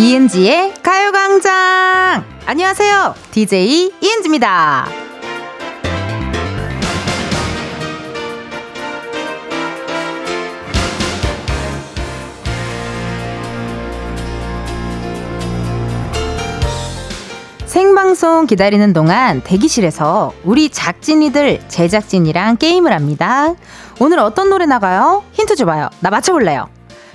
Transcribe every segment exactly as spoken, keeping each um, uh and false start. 이은지의 가요광장! 안녕하세요. 디제이 이은지입니다. 생방송 기다리는 동안 대기실에서 우리 작진이들 제작진이랑 게임을 합니다. 오늘 어떤 노래 나가요? 힌트 줘봐요. 나 맞춰볼래요.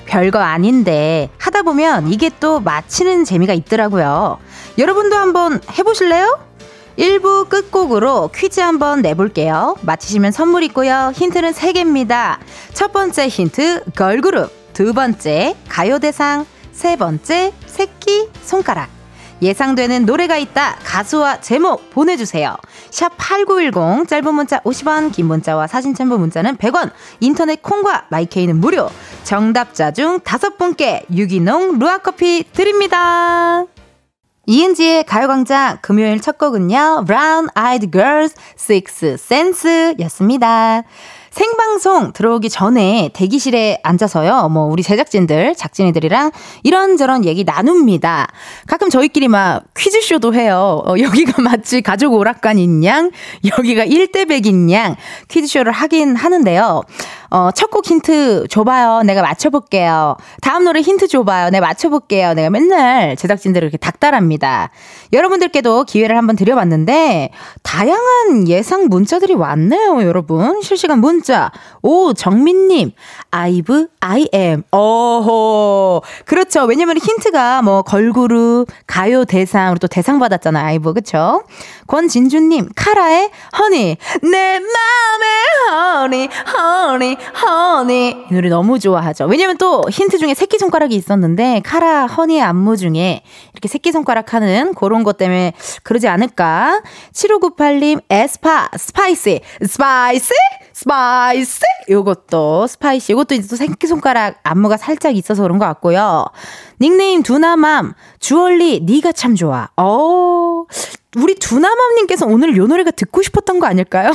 별거 아닌데 하다 보면 이게 또 맞히는 재미가 있더라고요. 여러분도 한번 해보실래요? 일 부 끝곡으로 퀴즈 한번 내볼게요. 맞히시면 선물 있고요. 힌트는 세 개입니다. 첫 번째 힌트 걸그룹, 두 번째 가요대상, 세 번째 새끼 손가락. 예상되는 노래가 있다. 가수와 제목 보내주세요. 샵 팔구일공, 짧은 문자 오십 원, 긴 문자와 사진 첨부 문자는 백 원, 인터넷 콩과 마이케이는 무료. 정답자 중 다섯 분께 유기농 루아커피 드립니다. 이은지의 가요광장 금요일 첫 곡은요. Brown Eyed Girls, Sixth Sense 였습니다. 생방송 들어오기 전에 대기실에 앉아서요. 뭐 우리 제작진들, 작진이들이랑 이런저런 얘기 나눕니다. 가끔 저희끼리 막 퀴즈쇼도 해요. 어, 여기가 마치 가족 오락관인 양, 여기가 일대백인 양 퀴즈쇼를 하긴 하는데요. 어, 첫 곡 힌트 줘봐요. 내가 맞춰볼게요. 다음 노래 힌트 줘봐요. 내가 맞춰볼게요. 내가 맨날 제작진들을 이렇게 닥달합니다. 여러분들께도 기회를 한번 드려봤는데 다양한 예상 문자들이 왔네요. 여러분 실시간 문자. 자, 오 정민님, 아이브, I am. 어허, 그렇죠. 왜냐면 힌트가 뭐 걸그룹, 가요 대상, 또 대상 받았잖아, 아이브, 그렇죠? 권진주님, 카라의 허니, 내 마음의 허니, 허니, 허니. 이 노래 너무 좋아하죠. 왜냐면 또 힌트 중에 새끼 손가락이 있었는데 카라 허니의 안무 중에 이렇게 새끼 손가락 하는 그런 것 때문에 그러지 않을까? 칠오구팔님, 에스파, 스파이시, 스파이시. 스파이스! 요것도 스파이시. 요것도 이제 또 새끼손가락 안무가 살짝 있어서 그런 것 같고요. 닉네임 두나맘, 주얼리 니가 참 좋아. 어, 우리 두나맘님께서 오늘 요 노래가 듣고 싶었던 거 아닐까요?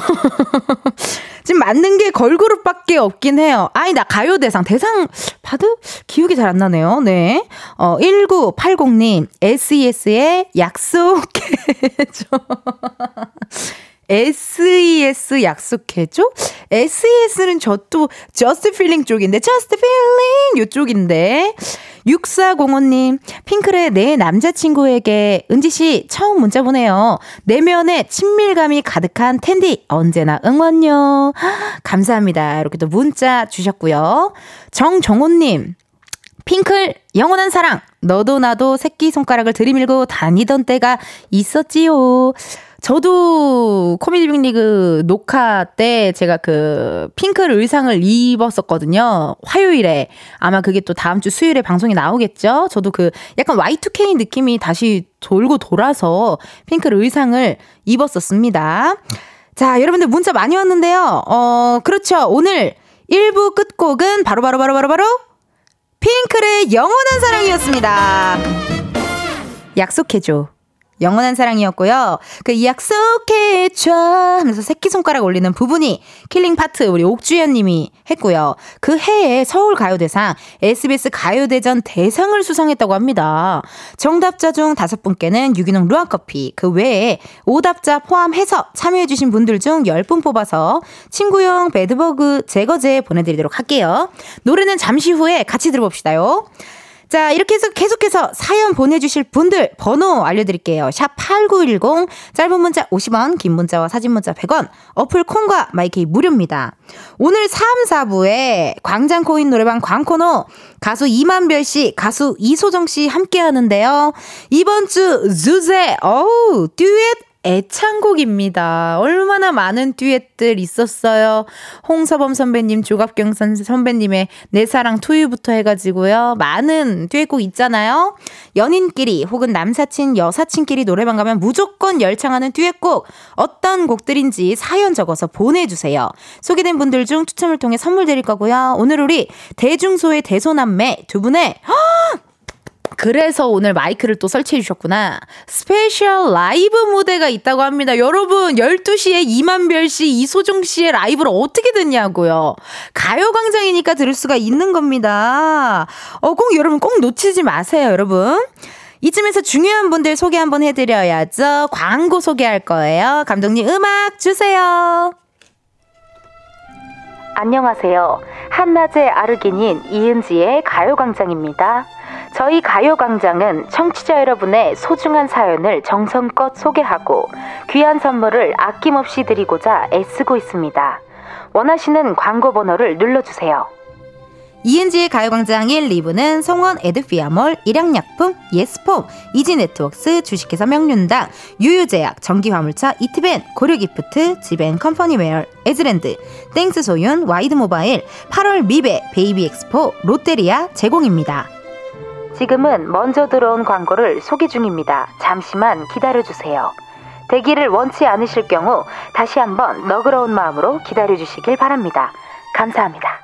지금 맞는 게 걸그룹밖에 없긴 해요. 아니, 나 가요대상. 대상 받은? 기억이 잘 안 나네요. 네. 어, 일구팔공님, 에스이에스의 약속해줘. 에스이에스 약속해줘? 에스이에스는 저 또 Just Feeling 쪽인데 Just Feeling 요쪽인데. 육사공오님, 핑클의 내 남자친구에게 은지씨 처음 문자 보내요. 내면에 친밀감이 가득한 텐디 언제나 응원요. 감사합니다. 이렇게 또 문자 주셨고요. 정정호님, 핑클 영원한 사랑, 너도 나도 새끼손가락을 들이밀고 다니던 때가 있었지요. 저도 코미디 빅리그 녹화 때 제가 그 핑클 의상을 입었었거든요. 화요일에. 아마 그게 또 다음 주 수요일에 방송이 나오겠죠. 저도 그 약간 와이투케이 느낌이 다시 돌고 돌아서 핑클 의상을 입었었습니다. 자, 여러분들 문자 많이 왔는데요. 어, 그렇죠. 오늘 일 부 끝곡은 바로바로 바로 바로 바로 핑클의 영원한 사랑이었습니다. 약속해줘. 영원한 사랑이었고요. 그 약속해줘 하면서 새끼손가락 올리는 부분이 킬링 파트 우리 옥주연 님이 했고요. 그 해에 서울 가요대상, 에스비에스 가요대전 대상을 수상했다고 합니다. 정답자 중 다섯 분께는 유기농 루아커피, 그 외에 오답자 포함해서 참여해주신 분들 중 열 분 뽑아서 친구용 배드버그 제거제 보내드리도록 할게요. 노래는 잠시 후에 같이 들어봅시다요. 자, 이렇게 해서 계속해서 사연 보내주실 분들 번호 알려드릴게요. 샵 팔구일공, 짧은 문자 오십 원, 긴 문자와 사진 문자 백 원, 어플 콩과 마이케이 무료입니다. 오늘 삼, 사부에 광장 코인 노래방 광코너 가수 임한별 씨, 가수 이소정 씨 함께 하는데요. 이번 주 주제, 어우, 듀엣 애창곡입니다. 얼마나 많은 듀엣들 있었어요. 홍서범 선배님, 조갑경 선배님의 내 사랑 투유부터 해가지고요. 많은 듀엣곡 있잖아요. 연인끼리 혹은 남사친, 여사친끼리 노래방 가면 무조건 열창하는 듀엣곡. 어떤 곡들인지 사연 적어서 보내주세요. 소개된 분들 중 추첨을 통해 선물 드릴 거고요. 오늘 우리 대중소의 대소남매 두 분의 그래서 오늘 마이크를 또 설치해 주셨구나. 스페셜 라이브 무대가 있다고 합니다. 여러분, 열두 시에 임한별 씨, 이소정 씨의 라이브를 어떻게 듣냐고요. 가요광장이니까 들을 수가 있는 겁니다. 어, 꼭 여러분 꼭 놓치지 마세요, 여러분. 이쯤에서 중요한 분들 소개 한번 해드려야죠. 광고 소개할 거예요. 감독님 음악 주세요. 안녕하세요. 한낮의 아르기닌 이은지의 가요광장입니다. 저희 가요광장은 청취자 여러분의 소중한 사연을 정성껏 소개하고 귀한 선물을 아낌없이 드리고자 애쓰고 있습니다. 원하시는 광고 번호를 눌러주세요. 이은지의 가요광장 일, 이 부는 송원 에드피아몰, 일양약품, 예스폼, 이지네트웍스, 주식회사 명륜당, 유유제약, 전기화물차, 이티벤, 고려기프트, 지벤컴퍼니웨어, 에즈랜드, 땡스소윤, 와이드모바일, 팔월 미베, 베이비엑스포, 롯데리아 제공입니다. 지금은 먼저 들어온 광고를 소개 중입니다. 잠시만 기다려주세요. 대기를 원치 않으실 경우 다시 한번 너그러운 마음으로 기다려주시길 바랍니다. 감사합니다.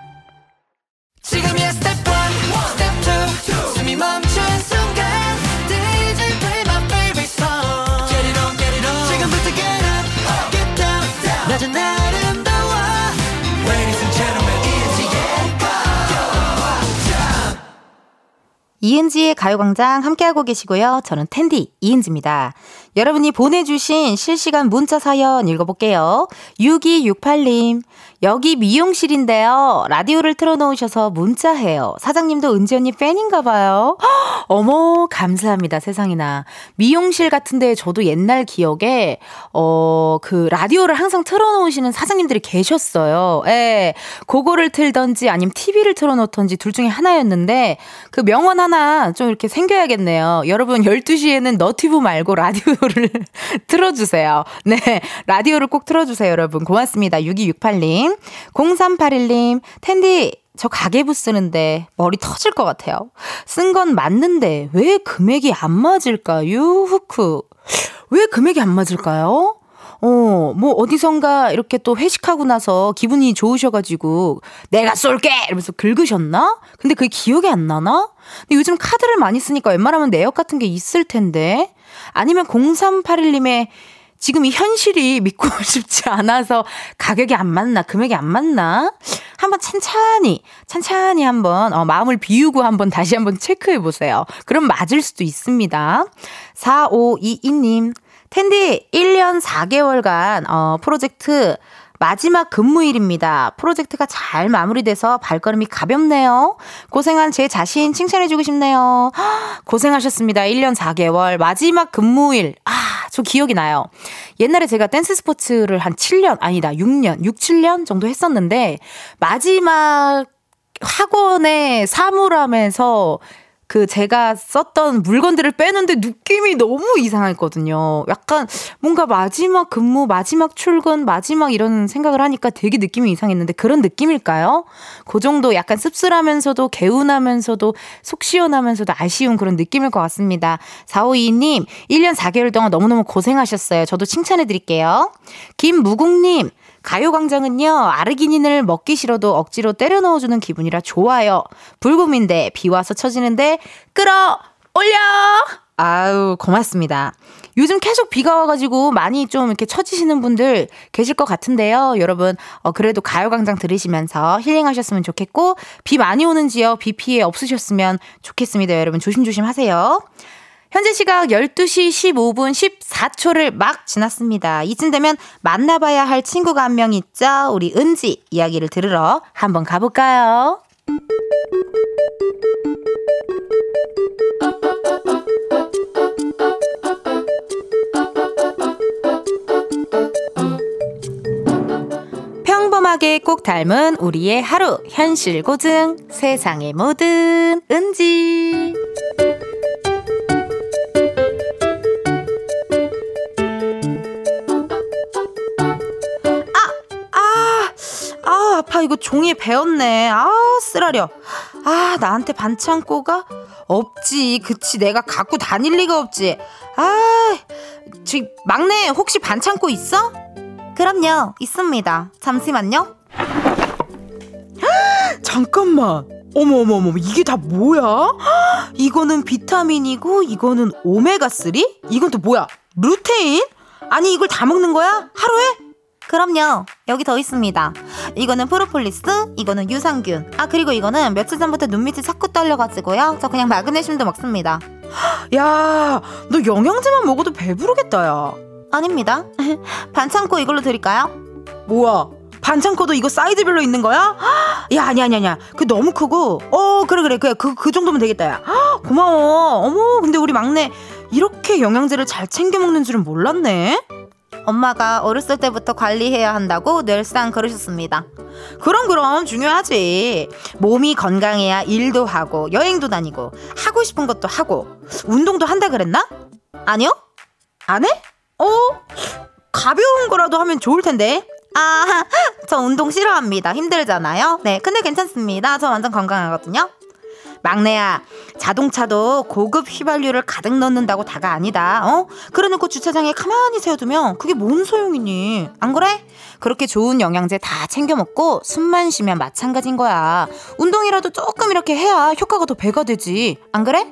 지금이야 스텝 일, 스텝 이, 숨이 멈춘 순간 디제이 play my favorite song. Get it on, get it on. 지금부터 get up, up. Get down, down. 낮은 아름다워. Ladies and gentlemen, 이은지의 가요광장. 이은지의 가요광장 함께하고 계시고요. 저는 텐디 이은지입니다. 여러분이 보내주신 실시간 문자 사연 읽어볼게요. 육이육팔 님. 여기 미용실인데요. 라디오를 틀어놓으셔서 문자해요. 사장님도 은지 언니 팬인가 봐요. 허, 어머, 감사합니다. 세상에나. 미용실 같은데 저도 옛날 기억에 어, 그 라디오를 항상 틀어놓으시는 사장님들이 계셨어요. 예, 그거를 틀던지 아니면 티비를 틀어놓던지 둘 중에 하나였는데 그 명언 하나 좀 이렇게 생겨야겠네요. 여러분 열두 시에는 너튜브 말고 라디오 를 틀어주세요. 네, 라디오를 꼭 틀어주세요, 여러분. 고맙습니다. 육이육팔 님, 공삼팔일 님, 텐디 저 가계부 쓰는데 머리 터질 것 같아요. 쓴 건 맞는데 왜 금액이 안 맞을까요? 후크. 왜 금액이 안 맞을까요? 어, 뭐 어디선가 이렇게 또 회식하고 나서 기분이 좋으셔가지고 내가 쏠게! 이러면서 긁으셨나? 근데 그게 기억이 안 나나? 근데 요즘 카드를 많이 쓰니까 웬만하면 내역 같은 게 있을 텐데. 아니면 공삼팔일 님의 지금 이 현실이 믿고 싶지 않아서 가격이 안 맞나, 금액이 안 맞나? 한번 찬찬히, 찬찬히 한번, 어, 마음을 비우고 한번 다시 한번 체크해보세요. 그럼 맞을 수도 있습니다. 사오이이 님. 텐디 일 년 사 개월간 어, 프로젝트 마지막 근무일입니다. 프로젝트가 잘 마무리돼서 발걸음이 가볍네요. 고생한 제 자신 칭찬해주고 싶네요. 고생하셨습니다. 일 년 사 개월 마지막 근무일. 아, 저 기억이 나요. 옛날에 제가 댄스 스포츠를 한 칠 년 아니다 육 년 육, 칠 년 정도 했었는데 마지막 학원에 사물함에서 그 제가 썼던 물건들을 빼는데 느낌이 너무 이상했거든요. 약간 뭔가 마지막 근무, 마지막 출근, 마지막 이런 생각을 하니까 되게 느낌이 이상했는데 그런 느낌일까요? 그 정도 약간 씁쓸하면서도 개운하면서도 속 시원하면서도 아쉬운 그런 느낌일 것 같습니다. 사오이이 님, 일 년 사 개월 동안 너무너무 고생하셨어요. 저도 칭찬해드릴게요. 김무국님, 가요광장은요, 아르기닌을 먹기 싫어도 억지로 때려 넣어주는 기분이라 좋아요. 불금인데 비와서 처지는데 끌어올려! 아우, 고맙습니다. 요즘 계속 비가 와가지고 많이 좀 이렇게 처지시는 분들 계실 것 같은데요. 여러분, 어, 그래도 가요광장 들으시면서 힐링하셨으면 좋겠고, 비 많이 오는 지역, 비 피해 없으셨으면 좋겠습니다. 여러분, 조심조심 하세요. 현재 시각 열두 시 십오 분 십사 초를 막 지났습니다. 이쯤 되면 만나봐야 할 친구가 한 명 있죠. 우리 은지 이야기를 들으러 한번 가볼까요? 평범하게 꼭 닮은 우리의 하루, 현실 고증, 세상의 모든 은지. 아파, 이거 종이에 베었네. 아, 쓰라려. 아, 나한테 반창고가 없지. 그치, 내가 갖고 다닐 리가 없지. 아, 저기 막내 혹시 반창고 있어? 그럼요, 있습니다. 잠시만요. 잠깐만, 어머 어머 어머 이게 다 뭐야? 헉, 이거는 비타민이고 이거는 오메가삼? 이건 또 뭐야? 루테인? 아니 이걸 다 먹는 거야? 하루에? 그럼요. 여기 더 있습니다. 이거는 프로폴리스, 이거는 유산균. 아 그리고 이거는 며칠 전부터 눈밑이 자꾸 떨려가지고요. 저 그냥 마그네슘도 먹습니다. 야, 너 영양제만 먹어도 배부르겠다 야. 아닙니다. 반창고 이걸로 드릴까요? 뭐야? 반창고도 이거 사이즈별로 있는 거야? 야 아니야 아니야 아니야. 그 너무 크고. 어 그래 그래 그래 그, 그 정도면 되겠다 야. 고마워. 어머 근데 우리 막내 이렇게 영양제를 잘 챙겨 먹는 줄은 몰랐네. 엄마가 어렸을 때부터 관리해야 한다고 늘상 그러셨습니다. 그럼 그럼 중요하지. 몸이 건강해야 일도 하고 여행도 다니고 하고 싶은 것도 하고 운동도 한다 그랬나? 아니요? 안 해? 어? 가벼운 거라도 하면 좋을 텐데. 아, 저 운동 싫어합니다. 힘들잖아요. 네, 근데 괜찮습니다. 저 완전 건강하거든요. 막내야, 자동차도 고급 휘발유를 가득 넣는다고 다가 아니다. 어? 그래놓고 주차장에 가만히 세워두면 그게 뭔 소용이니? 안 그래? 그렇게 좋은 영양제 다 챙겨 먹고 숨만 쉬면 마찬가지인 거야. 운동이라도 조금 이렇게 해야 효과가 더 배가 되지. 안 그래?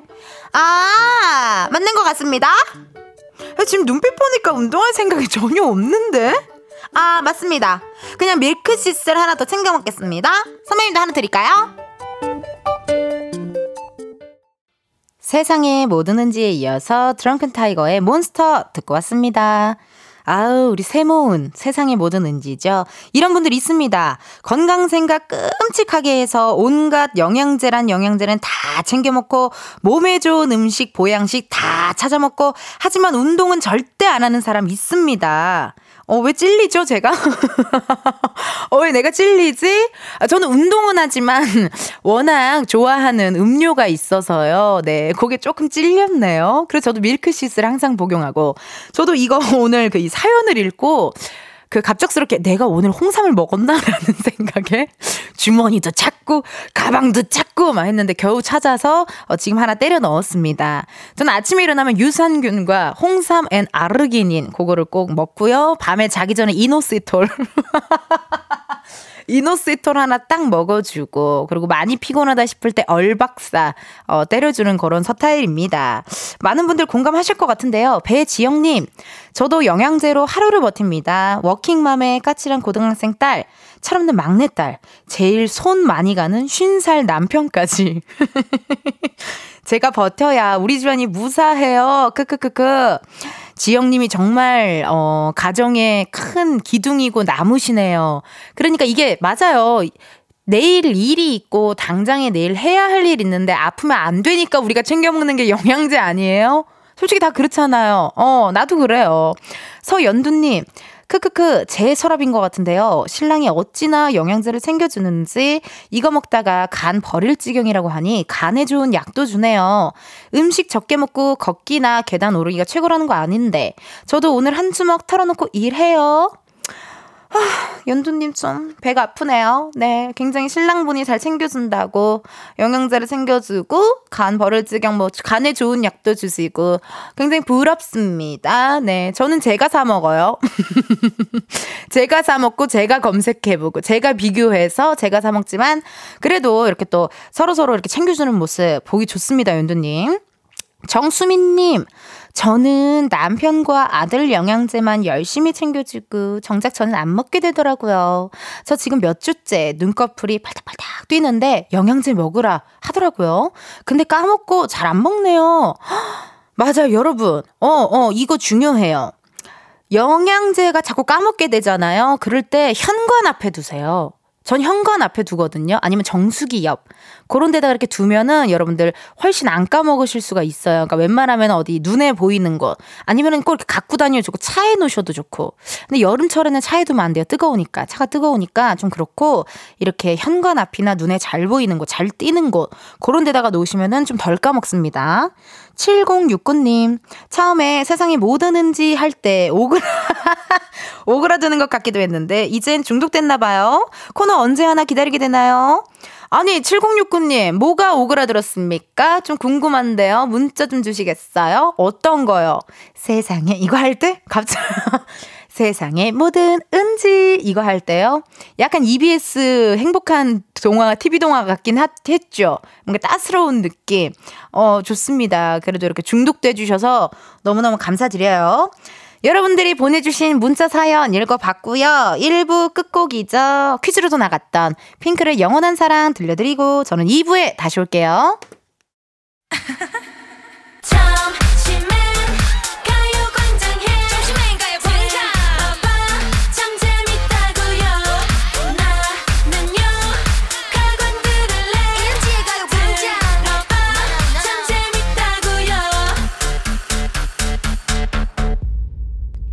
아, 맞는 것 같습니다. 야, 지금 눈빛 보니까 운동할 생각이 전혀 없는데? 아, 맞습니다. 그냥 밀크시슬 하나 더 챙겨 먹겠습니다. 선배님도 하나 드릴까요? 세상에 모든 은지에 이어서 드렁큰 타이거의 몬스터 듣고 왔습니다. 아우 우리 세모은 세상에 모든 은지죠. 이런 분들 있습니다. 건강 생각 끔찍하게 해서 온갖 영양제란 영양제는 다 챙겨 먹고 몸에 좋은 음식 보양식 다 찾아 먹고 하지만 운동은 절대 안 하는 사람 있습니다. 어, 왜 찔리죠, 제가? 어, 왜 내가 찔리지? 아, 저는 운동은 하지만 워낙 좋아하는 음료가 있어서요. 네, 그게 조금 찔렸네요. 그래서 저도 밀크시슬 항상 복용하고, 저도 이거 오늘 그 이 사연을 읽고, 그 갑작스럽게 내가 오늘 홍삼을 먹었나라는 생각에 주머니도 찾고 가방도 찾고 막 했는데 겨우 찾아서 어 지금 하나 때려 넣었습니다. 저는 아침에 일어나면 유산균과 홍삼 앤 아르기닌 그거를 꼭 먹고요. 밤에 자기 전에 이노시톨 이노시톨 하나 딱 먹어주고 그리고 많이 피곤하다 싶을 때 얼박사 어, 때려주는 그런 서타일입니다. 많은 분들 공감하실 것 같은데요. 배지영님, 저도 영양제로 하루를 버팁니다. 워킹맘의 까칠한 고등학생 딸, 철없는 막내딸, 제일 손 많이 가는 쉰 살 남편까지 제가 버텨야 우리 집안이 무사해요. 크크크크. 지영님이 정말 어, 가정의 큰 기둥이고 나무시네요. 그러니까 이게 맞아요. 내일 일이 있고 당장에 내일 해야 할 일 있는데 아프면 안 되니까 우리가 챙겨 먹는 게 영양제 아니에요? 솔직히 다 그렇잖아요. 어, 나도 그래요. 서연두님. 크크크 제 서랍인 것 같은데요. 신랑이 어찌나 영양제를 챙겨주는지 이거 먹다가 간 버릴 지경이라고 하니 간에 좋은 약도 주네요. 음식 적게 먹고 걷기나 계단 오르기가 최고라는 거 아닌데 저도 오늘 한 주먹 털어놓고 일해요. 아, 연두님 좀 배가 아프네요. 네, 굉장히 신랑분이 잘 챙겨준다고 영양제를 챙겨주고 간 버릴 지경 뭐 간에 좋은 약도 주시고 굉장히 부럽습니다. 네, 저는 제가 사 먹어요. 제가 사 먹고 제가 검색해보고 제가 비교해서 제가 사 먹지만 그래도 이렇게 또 서로서로 이렇게 챙겨주는 모습 보기 좋습니다, 연두님. 정수민님, 저는 남편과 아들 영양제만 열심히 챙겨주고 정작 저는 안 먹게 되더라고요. 저 지금 몇 주째 눈꺼풀이 팔딱팔딱 뛰는데 영양제 먹으라 하더라고요. 근데 까먹고 잘 안 먹네요. 맞아요 여러분. 어어 어, 이거 중요해요. 영양제가 자꾸 까먹게 되잖아요. 그럴 때 현관 앞에 두세요. 전 현관 앞에 두거든요. 아니면 정수기 옆. 그런 데다가 이렇게 두면은 여러분들 훨씬 안 까먹으실 수가 있어요. 그러니까 웬만하면 어디 눈에 보이는 곳. 아니면은 꼭 이렇게 갖고 다녀도 좋고 차에 놓으셔도 좋고. 근데 여름철에는 차에 두면 안 돼요. 뜨거우니까. 차가 뜨거우니까 좀 그렇고 이렇게 현관 앞이나 눈에 잘 보이는 곳, 잘 띄는 곳. 그런 데다가 놓으시면은 좀 덜 까먹습니다. 칠공육구 님, 처음에 세상이 뭐 드는지 할 때 오그라, 오그라드는 것 같기도 했는데, 이젠 중독됐나봐요. 코너 언제 하나 기다리게 되나요? 아니, 칠공육구 님, 뭐가 오그라들었습니까? 좀 궁금한데요. 문자 좀 주시겠어요? 어떤 거요? 세상에, 이거 할 때? 갑자기. 세상의 모든 은지 이거 할 때요. 약간 이비에스 행복한 동화, 티비 동화 같긴 하, 했죠. 뭔가 따스러운 느낌. 어, 좋습니다. 그래도 이렇게 중독돼 해주셔서 너무너무 감사드려요. 여러분들이 보내주신 문자 사연 읽어봤고요. 일 부 끝곡이죠. 퀴즈로도 나갔던 핑클의 영원한 사랑 들려드리고 저는 이 부에 다시 올게요.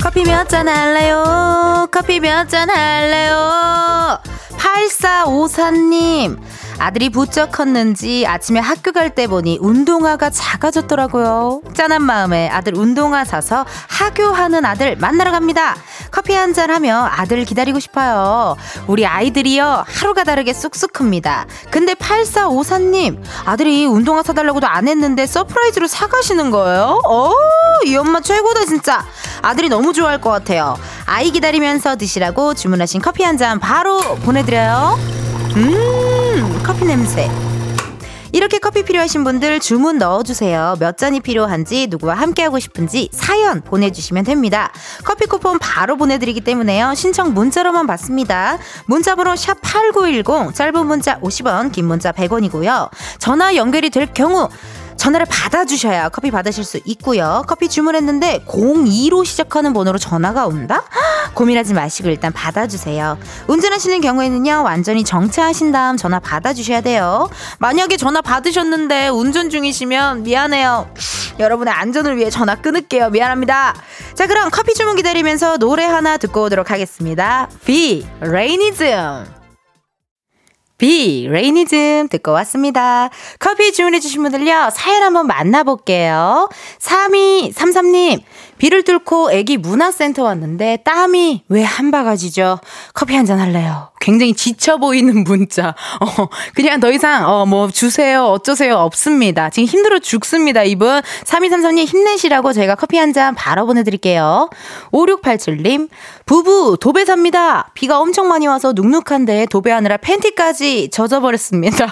커피 몇 잔 할래요? 커피 몇 잔 할래요? 팔사오사 님, 아들이 부쩍 컸는지 아침에 학교 갈 때 보니 운동화가 작아졌더라고요. 짠한 마음에 아들 운동화 사서 하교하는 아들 만나러 갑니다. 커피 한 잔 하며 아들 기다리고 싶어요. 우리 아이들이요, 하루가 다르게 쑥쑥 큽니다. 근데 팔사오사 님, 아들이 운동화 사달라고도 안 했는데 서프라이즈로 사가시는 거예요? 어, 이 엄마 최고다 진짜. 아들이 너무 좋아할 것 같아요. 아이 기다리면서 드시라고 주문하신 커피 한 잔 바로 보내드려요. 음, 커피 냄새. 이렇게 커피 필요하신 분들 주문 넣어주세요. 몇 잔이 필요한지, 누구와 함께하고 싶은지 사연 보내주시면 됩니다. 커피 쿠폰 바로 보내드리기 때문에요. 신청 문자로만 받습니다. 문자번호 샵팔구일공, 짧은 문자 오십 원, 긴 문자 백 원이고요. 전화 연결이 될 경우 전화를 받아주셔야 커피 받으실 수 있고요. 커피 주문했는데 공이로 시작하는 번호로 전화가 온다? 고민하지 마시고 일단 받아주세요. 운전하시는 경우에는요, 완전히 정차하신 다음 전화 받아주셔야 돼요. 만약에 전화 받으셨는데 운전 중이시면 미안해요. 여러분의 안전을 위해 전화 끊을게요. 미안합니다. 자, 그럼 커피 주문 기다리면서 노래 하나 듣고 오도록 하겠습니다. B. 레이니즘. B. 레이니즘 듣고 왔습니다. 커피 주문해주신 분들요, 사연 한번 만나볼게요. 삼이삼삼 님, 비를 뚫고 애기 문화센터 왔는데 땀이 왜 한 바가지죠? 커피 한잔 할래요. 굉장히 지쳐 보이는 문자. 어, 그냥 더 이상 어, 뭐 주세요, 어쩌세요 없습니다. 지금 힘들어 죽습니다. 이분 삼이삼삼 님 힘내시라고 저희가 커피 한잔 바로 보내드릴게요. 오육팔칠 님, 부부 도배 삽니다. 비가 엄청 많이 와서 눅눅한데 도배하느라 팬티까지 젖어버렸습니다.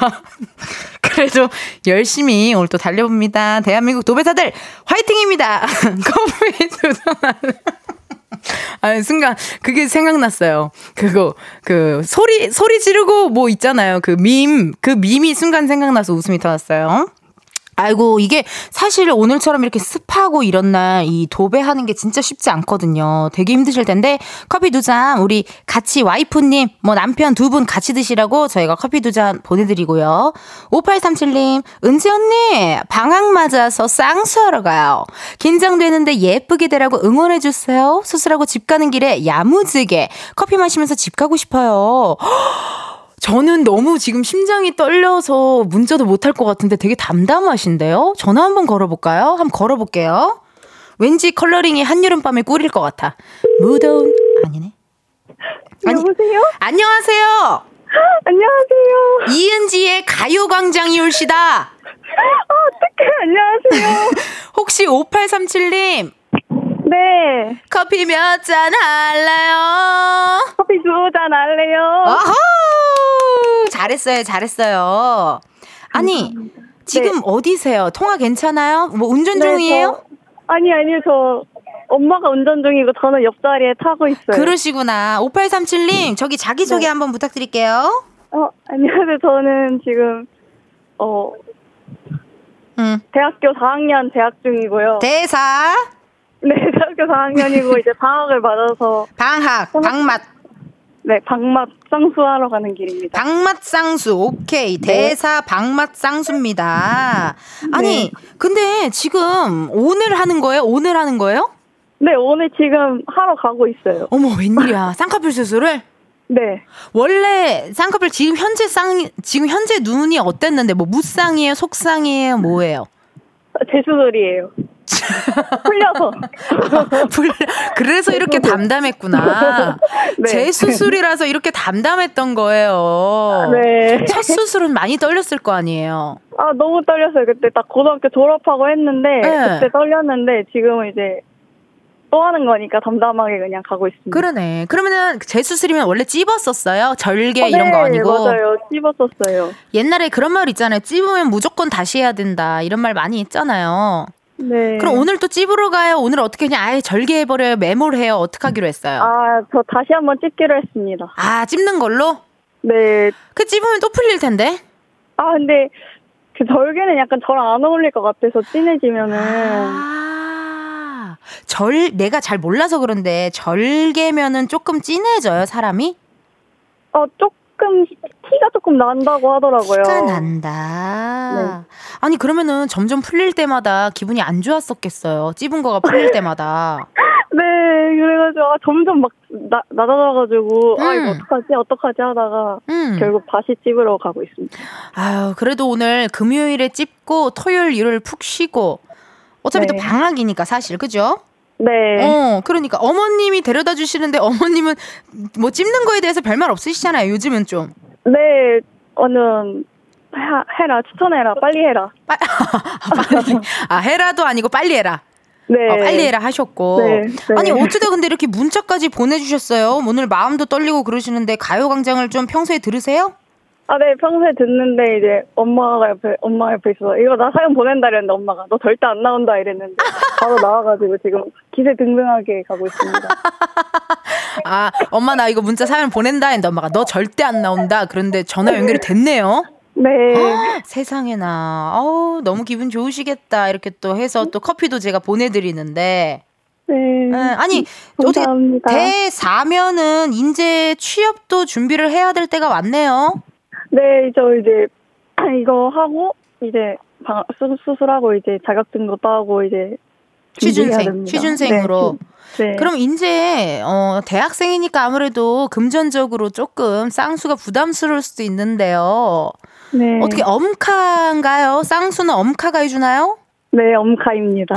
그래도 열심히 오늘 또 달려봅니다. 대한민국 도배사들 화이팅입니다. 커피 도전하는 아, 순간 그게 생각났어요. 그거 그 소리 소리 지르고 뭐 있잖아요. 그 밈, 그 밈이 순간 생각나서 웃음이 터졌어요. 아이고, 이게 사실 오늘처럼 이렇게 습하고 이런 날 이 도배하는 게 진짜 쉽지 않거든요. 되게 힘드실 텐데 커피 두 잔 우리 같이 와이프님 뭐 남편 두 분 같이 드시라고 저희가 커피 두 잔 보내드리고요. 오팔삼칠 님, 은지 언니 방학 맞아서 쌍수하러 가요. 긴장되는데 예쁘게 되라고 응원해주세요. 수술하고 집 가는 길에 야무지게 커피 마시면서 집 가고 싶어요. 저는 너무 지금 심장이 떨려서 문자도 못할 것 같은데 되게 담담하신데요? 전화 한번 걸어볼까요? 한번 걸어볼게요. 왠지 컬러링이 한여름밤에 꿀일 것 같아. 무더운, 아니네. 아니, 여보세요? 안녕하세요. 안녕하세요. 이은지의 가요광장이 올시다. 아, 어떡해, 안녕하세요. 혹시 오팔삼칠 님? 네. 커피 몇 잔 할래요? 커피 두 잔 할래요? 어허! 잘했어요, 잘했어요. 아니, 감사합니다. 지금 네. 어디세요? 통화 괜찮아요? 뭐 운전 네, 중이에요? 저, 아니, 아니요. 저 엄마가 운전 중이고 저는 옆자리에 타고 있어요. 그러시구나. 오팔삼칠 님, 네. 저기 자기소개 네. 한번 부탁드릴게요. 어, 안녕하세요. 저는 지금, 어, 음. 대학교 사 학년 대학 중이고요. 대사? 네, 대학교 사 학년이고 이제 방학을 맞아서. 방학, 방맛. 네, 방맛 쌍수하러 가는 길입니다. 방맛 쌍수, 오케이. 대사 네. 방맛 쌍수입니다. 아니, 네. 근데 지금 오늘 하는 거예요? 오늘 하는 거예요? 네, 오늘 지금 하러 가고 있어요. 어머, 웬일이야. 쌍꺼풀 수술을? 네. 원래 쌍꺼풀 지금 현재 쌍 지금 현재 눈이 어땠는데 뭐 무쌍이에요, 속쌍이에요, 뭐예요? 제수술이에요. 풀려서. 그래서 이렇게 담담했구나. 네. 재수술이라서 이렇게 담담했던 거예요. 네. 첫 수술은 많이 떨렸을 거 아니에요? 아, 너무 떨렸어요. 그때 딱 고등학교 졸업하고 했는데, 네. 그때 떨렸는데, 지금은 이제 또 하는 거니까 담담하게 그냥 가고 있습니다. 그러네. 그러면은 재수술이면 원래 찝었었어요? 절개 어, 이런 네, 거 아니고? 네, 맞아요. 찝었었어요. 옛날에 그런 말 있잖아요. 찝으면 무조건 다시 해야 된다. 이런 말 많이 있잖아요. 네. 그럼 오늘 또 찝으러 가요? 오늘 어떻게 그냥 아예 절개해버려요? 매몰해요? 어떻게 하기로 했어요? 아, 저 다시 한번 찝기로 했습니다. 아, 찝는 걸로? 네. 그 찝으면 또 풀릴 텐데? 아, 근데 그 절개는 약간 저랑 안 어울릴 것 같아서 진해지면은. 아, 절, 내가 잘 몰라서 그런데 절개면은 조금 진해져요, 사람이? 어, 조금. 조금 티가 조금 난다고 하더라고요. 티가 난다. 네. 아니 그러면은 점점 풀릴 때마다 기분이 안 좋았었겠어요. 찝은 거가 풀릴 때마다. 네, 그래가지고 아, 점점 막 나, 낮아져가지고 음. 아 이거 어떡하지 어떡하지 하다가 음. 결국 다시 찝으러 가고 있습니다. 아유 그래도 오늘 금요일에 찝고 토요일 일요일 푹 쉬고 어차피 네. 또 방학이니까 사실 그죠? 네. 어, 그러니까 어머님이 데려다 주시는데 어머님은 뭐 찝는 거에 대해서 별말 없으시잖아요. 요즘은 좀. 네. 어는 해라 추천해라 빨리 해라. 아, 빨리. 아 해라도 아니고 빨리 해라. 네. 어, 빨리 해라 하셨고. 네, 네. 아니 어쩌다 근데 이렇게 문자까지 보내주셨어요. 오늘 마음도 떨리고 그러시는데 가요광장을 좀 평소에 들으세요? 아, 네, 평소에 듣는데, 이제, 엄마가 옆에, 엄마 옆에 있어서, 이거 나 사연 보낸다 이랬는데, 엄마가, 너 절대 안 나온다 이랬는데, 바로 나와가지고 지금 기세 등등하게 가고 있습니다. 아, 엄마 나 이거 문자 사연 보낸다 했는데, 엄마가, 너 절대 안 나온다. 그런데 전화 연결이 됐네요. 네. 아, 세상에나. 어우, 너무 기분 좋으시겠다. 이렇게 또 해서 또 커피도 제가 보내드리는데, 네. 아니, 어떻게 대사면은 이제 취업도 준비를 해야 될 때가 왔네요. 네, 저 이제 이거 하고 이제 방, 수술하고 이제 자격증도 따고 이제 취준생, 취준생으로. 네. 네. 그럼 이제 어, 대학생이니까 아무래도 금전적으로 조금 쌍수가 부담스러울 수도 있는데요. 네. 어떻게 엄카인가요? 쌍수는 엄카가 해주나요? 네, 엄카입니다.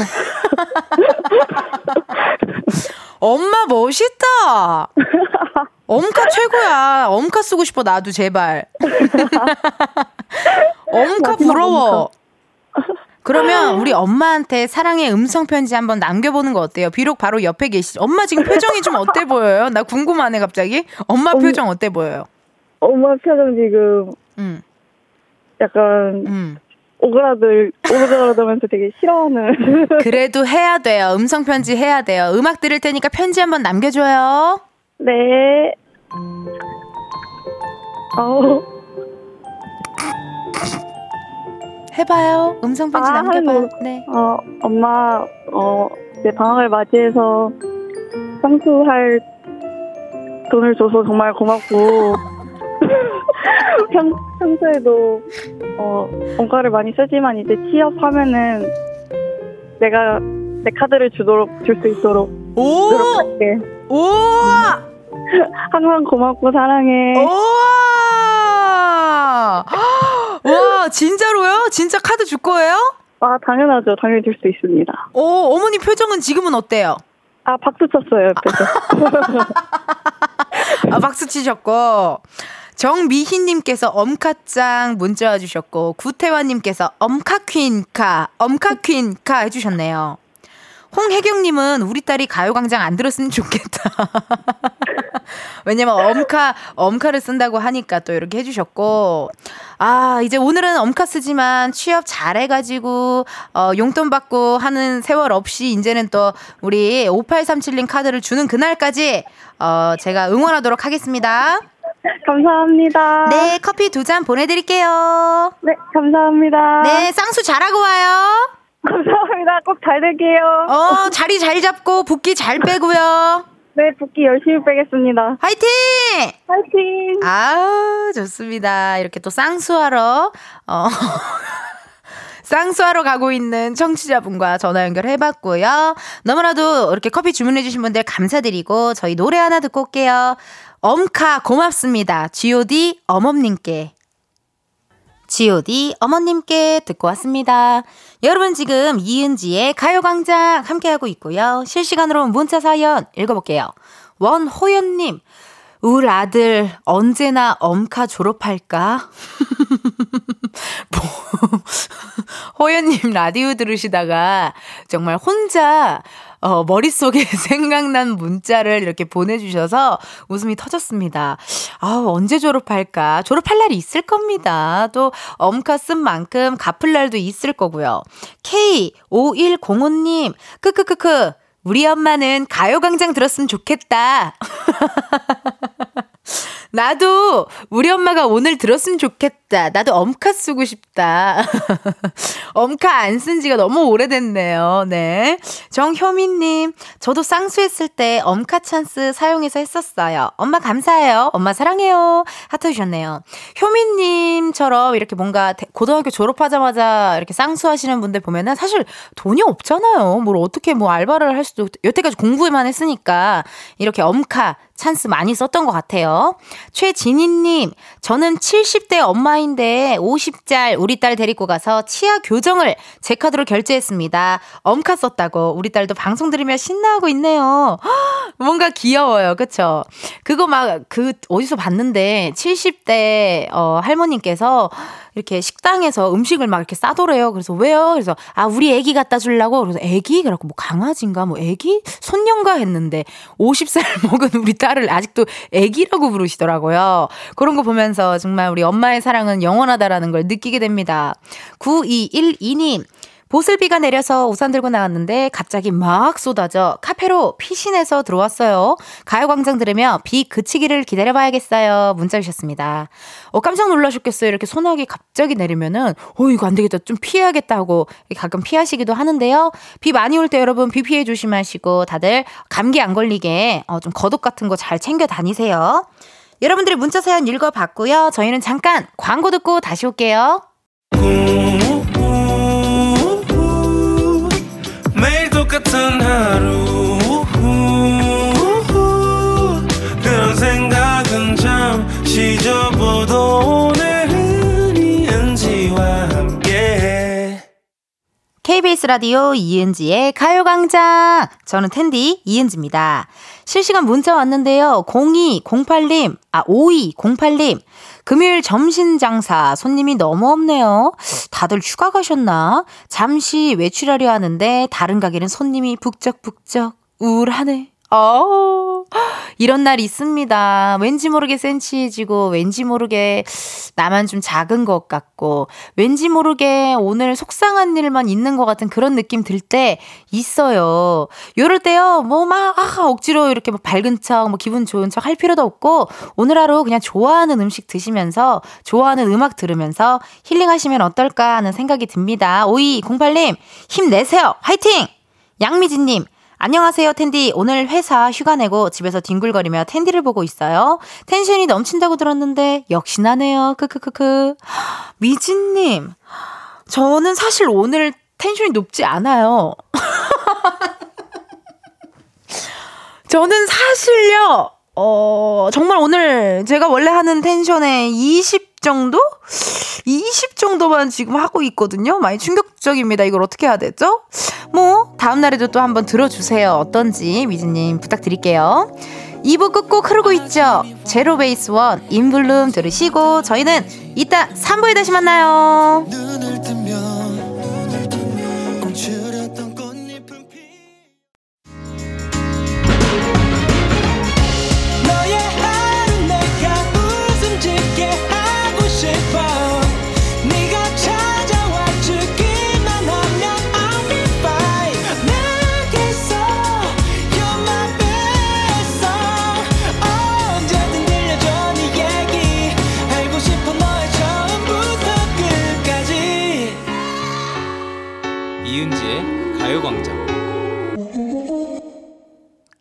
엄마 멋있다. 엄카 최고야. 엄카 쓰고 싶어 나도 제발. 엄카 부러워. 그러면 우리 엄마한테 사랑의 음성 편지 한번 남겨보는 거 어때요? 비록 바로 옆에 계시죠. 엄마 지금 표정이 좀 어때 보여요? 나 궁금하네 갑자기. 엄마 표정 어때 보여요? 엄마 표정 지금 음. 약간 음. 오그라들, 오그라들면서 되게 싫어하는. 그래도 해야 돼요. 음성편지 해야 돼요. 음악 들을 테니까 편지 한번 남겨줘요. 네. 아우. 해봐요. 음성편지 아, 남겨봐요. 뭐, 네. 어, 엄마, 어, 내 방학을 맞이해서 쌍수할 돈을 줘서 정말 고맙고. 평, 평소에도 어, 원가를 많이 쓰지만 이제 취업하면은 내가 내 카드를 주도록 줄 수 있도록 오! 노력할게. 오! 항상 고맙고 사랑해. 오! 와 진짜로요? 진짜 카드 줄 거예요? 아 당연하죠. 당연히 줄 수 있습니다. 오 어머니 표정은 지금은 어때요? 아 박수 쳤어요 옆에서. 아 박수 치셨고. 정미희님께서 엄카짱 문자 와주셨고 구태환님께서 엄카퀸카 엄카퀸카 해주셨네요. 홍혜경님은 우리 딸이 가요광장 안 들었으면 좋겠다. 왜냐면 엄카 엄카를 쓴다고 하니까 또 이렇게 해주셨고 아 이제 오늘은 엄카 쓰지만 취업 잘해가지고 어, 용돈 받고 하는 세월 없이 이제는 또 우리 오팔삼칠님 카드를 주는 그날까지 어, 제가 응원하도록 하겠습니다. 감사합니다. 네, 커피 두 잔 보내드릴게요. 네, 감사합니다. 네, 쌍수 잘하고 와요. 감사합니다. 꼭 잘 될게요. 어, 자리 잘 잡고 붓기 잘 빼고요. 네, 붓기 열심히 빼겠습니다. 화이팅! 화이팅! 아우, 좋습니다. 이렇게 또 쌍수하러 어. 쌍수하러 가고 있는 청취자분과 전화 연결해봤고요. 너무나도 이렇게 커피 주문해주신 분들 감사드리고 저희 노래 하나 듣고 올게요. 엄카 고맙습니다. 지 오 디 어머님께. 지 오 디 어머님께 듣고 왔습니다. 여러분 지금 이은지의 가요광장 함께하고 있고요. 실시간으로 문자 사연 읽어볼게요. 원호연님. 울 아들 언제나 엄카 졸업할까? 뭐, 호연님 라디오 들으시다가 정말 혼자 어, 머릿속에 생각난 문자를 이렇게 보내주셔서 웃음이 터졌습니다. 아, 언제 졸업할까? 졸업할 날이 있을 겁니다. 또 엄카 쓴 만큼 갚을 날도 있을 거고요. 케이 오일공오 님 크크크크 우리 엄마는 가요광장 들었으면 좋겠다. 나도 우리 엄마가 오늘 들었으면 좋겠다. 나도 엄카 쓰고 싶다. 엄카 안 쓴 지가 너무 오래됐네요. 네. 정효민님, 저도 쌍수했을 때 엄카 찬스 사용해서 했었어요. 엄마 감사해요. 엄마 사랑해요. 하트 주셨네요. 효민님처럼 이렇게 뭔가 고등학교 졸업하자마자 이렇게 쌍수하시는 분들 보면은 사실 돈이 없잖아요. 뭘 어떻게 뭐 알바를 할 수도, 여태까지 공부만 했으니까 이렇게 엄카 찬스 많이 썼던 것 같아요. 최진희님, 저는 칠십 대 엄마인데 오십 살 우리 딸 데리고 가서 치아 교정을 제 카드로 결제했습니다. 엄카 썼다고 우리 딸도 방송 들으며 신나하고 있네요. 허, 뭔가 귀여워요. 그쵸? 그거 막 그 어디서 봤는데 칠십 대 어, 할머님께서 이렇게 식당에서 음식을 막 이렇게 싸더래요. 그래서 왜요? 그래서 아 우리 애기 갖다 주려고. 그래서 애기? 그래갖고 뭐 강아지인가 뭐 애기? 손녀인가 했는데 오십 살 먹은 우리 딸 딸을 아직도 애기라고 부르시더라고요. 그런 거 보면서 정말 우리 엄마의 사랑은 영원하다라는 걸 느끼게 됩니다. 구이일이 님. 보슬비가 내려서 우산 들고 나왔는데 갑자기 막 쏟아져 카페로 피신해서 들어왔어요. 가요광장 들으며 비 그치기를 기다려봐야겠어요. 문자 주셨습니다. 어, 깜짝 놀라셨겠어요. 이렇게 소나기 갑자기 내리면은 어 이거 안 되겠다 좀 피해야겠다 하고 가끔 피하시기도 하는데요. 비 많이 올 때 여러분 비 피해 조심하시고 다들 감기 안 걸리게 어, 좀 겉옷 같은 거 잘 챙겨 다니세요. 여러분들의 문자 사연 읽어봤고요. 저희는 잠깐 광고 듣고 다시 올게요. 같은 하루 그런 생각은 잠시 접어도 오늘은 이은지와 함께 케이비에스 라디오 이은지의 가요광장. 저는 텐디 이은지입니다. 실시간 문자 왔는데요. 공이공팔 님, 아 오이공팔 님. 금요일 점심 장사 손님이 너무 없네요. 다들 휴가 가셨나? 잠시 외출하려 하는데 다른 가게는 손님이 북적북적 우울하네. 어 이런 날 있습니다. 왠지 모르게 센치해지고 왠지 모르게 나만 좀 작은 것 같고 왠지 모르게 오늘 속상한 일만 있는 것 같은 그런 느낌 들 때 있어요. 요럴 때요 뭐 막 아, 억지로 이렇게 막 밝은 척 뭐 기분 좋은 척 할 필요도 없고 오늘 하루 그냥 좋아하는 음식 드시면서 좋아하는 음악 들으면서 힐링하시면 어떨까 하는 생각이 듭니다. 오이공팔 님 힘내세요. 화이팅. 양미진님 안녕하세요 텐디. 오늘 회사 휴가 내고 집에서 뒹굴거리며 텐디를 보고 있어요. 텐션이 넘친다고 들었는데 역시나네요. 크크크크. 미진님 저는 사실 오늘 텐션이 높지 않아요. 저는 사실요 어, 정말 오늘 제가 원래 하는 텐션의 이십 정도? 이십 정도만 지금 하고 있거든요. 많이 충격적입니다. 이걸 어떻게 해야 되죠? 뭐 다음날에도 또 한번 들어주세요. 어떤지 미진님 부탁드릴게요. 이 부 끝곡 흐르고 있죠. 제로베이스원 인블룸 들으시고 저희는 이따 삼 부에 다시 만나요. 눈을 뜨면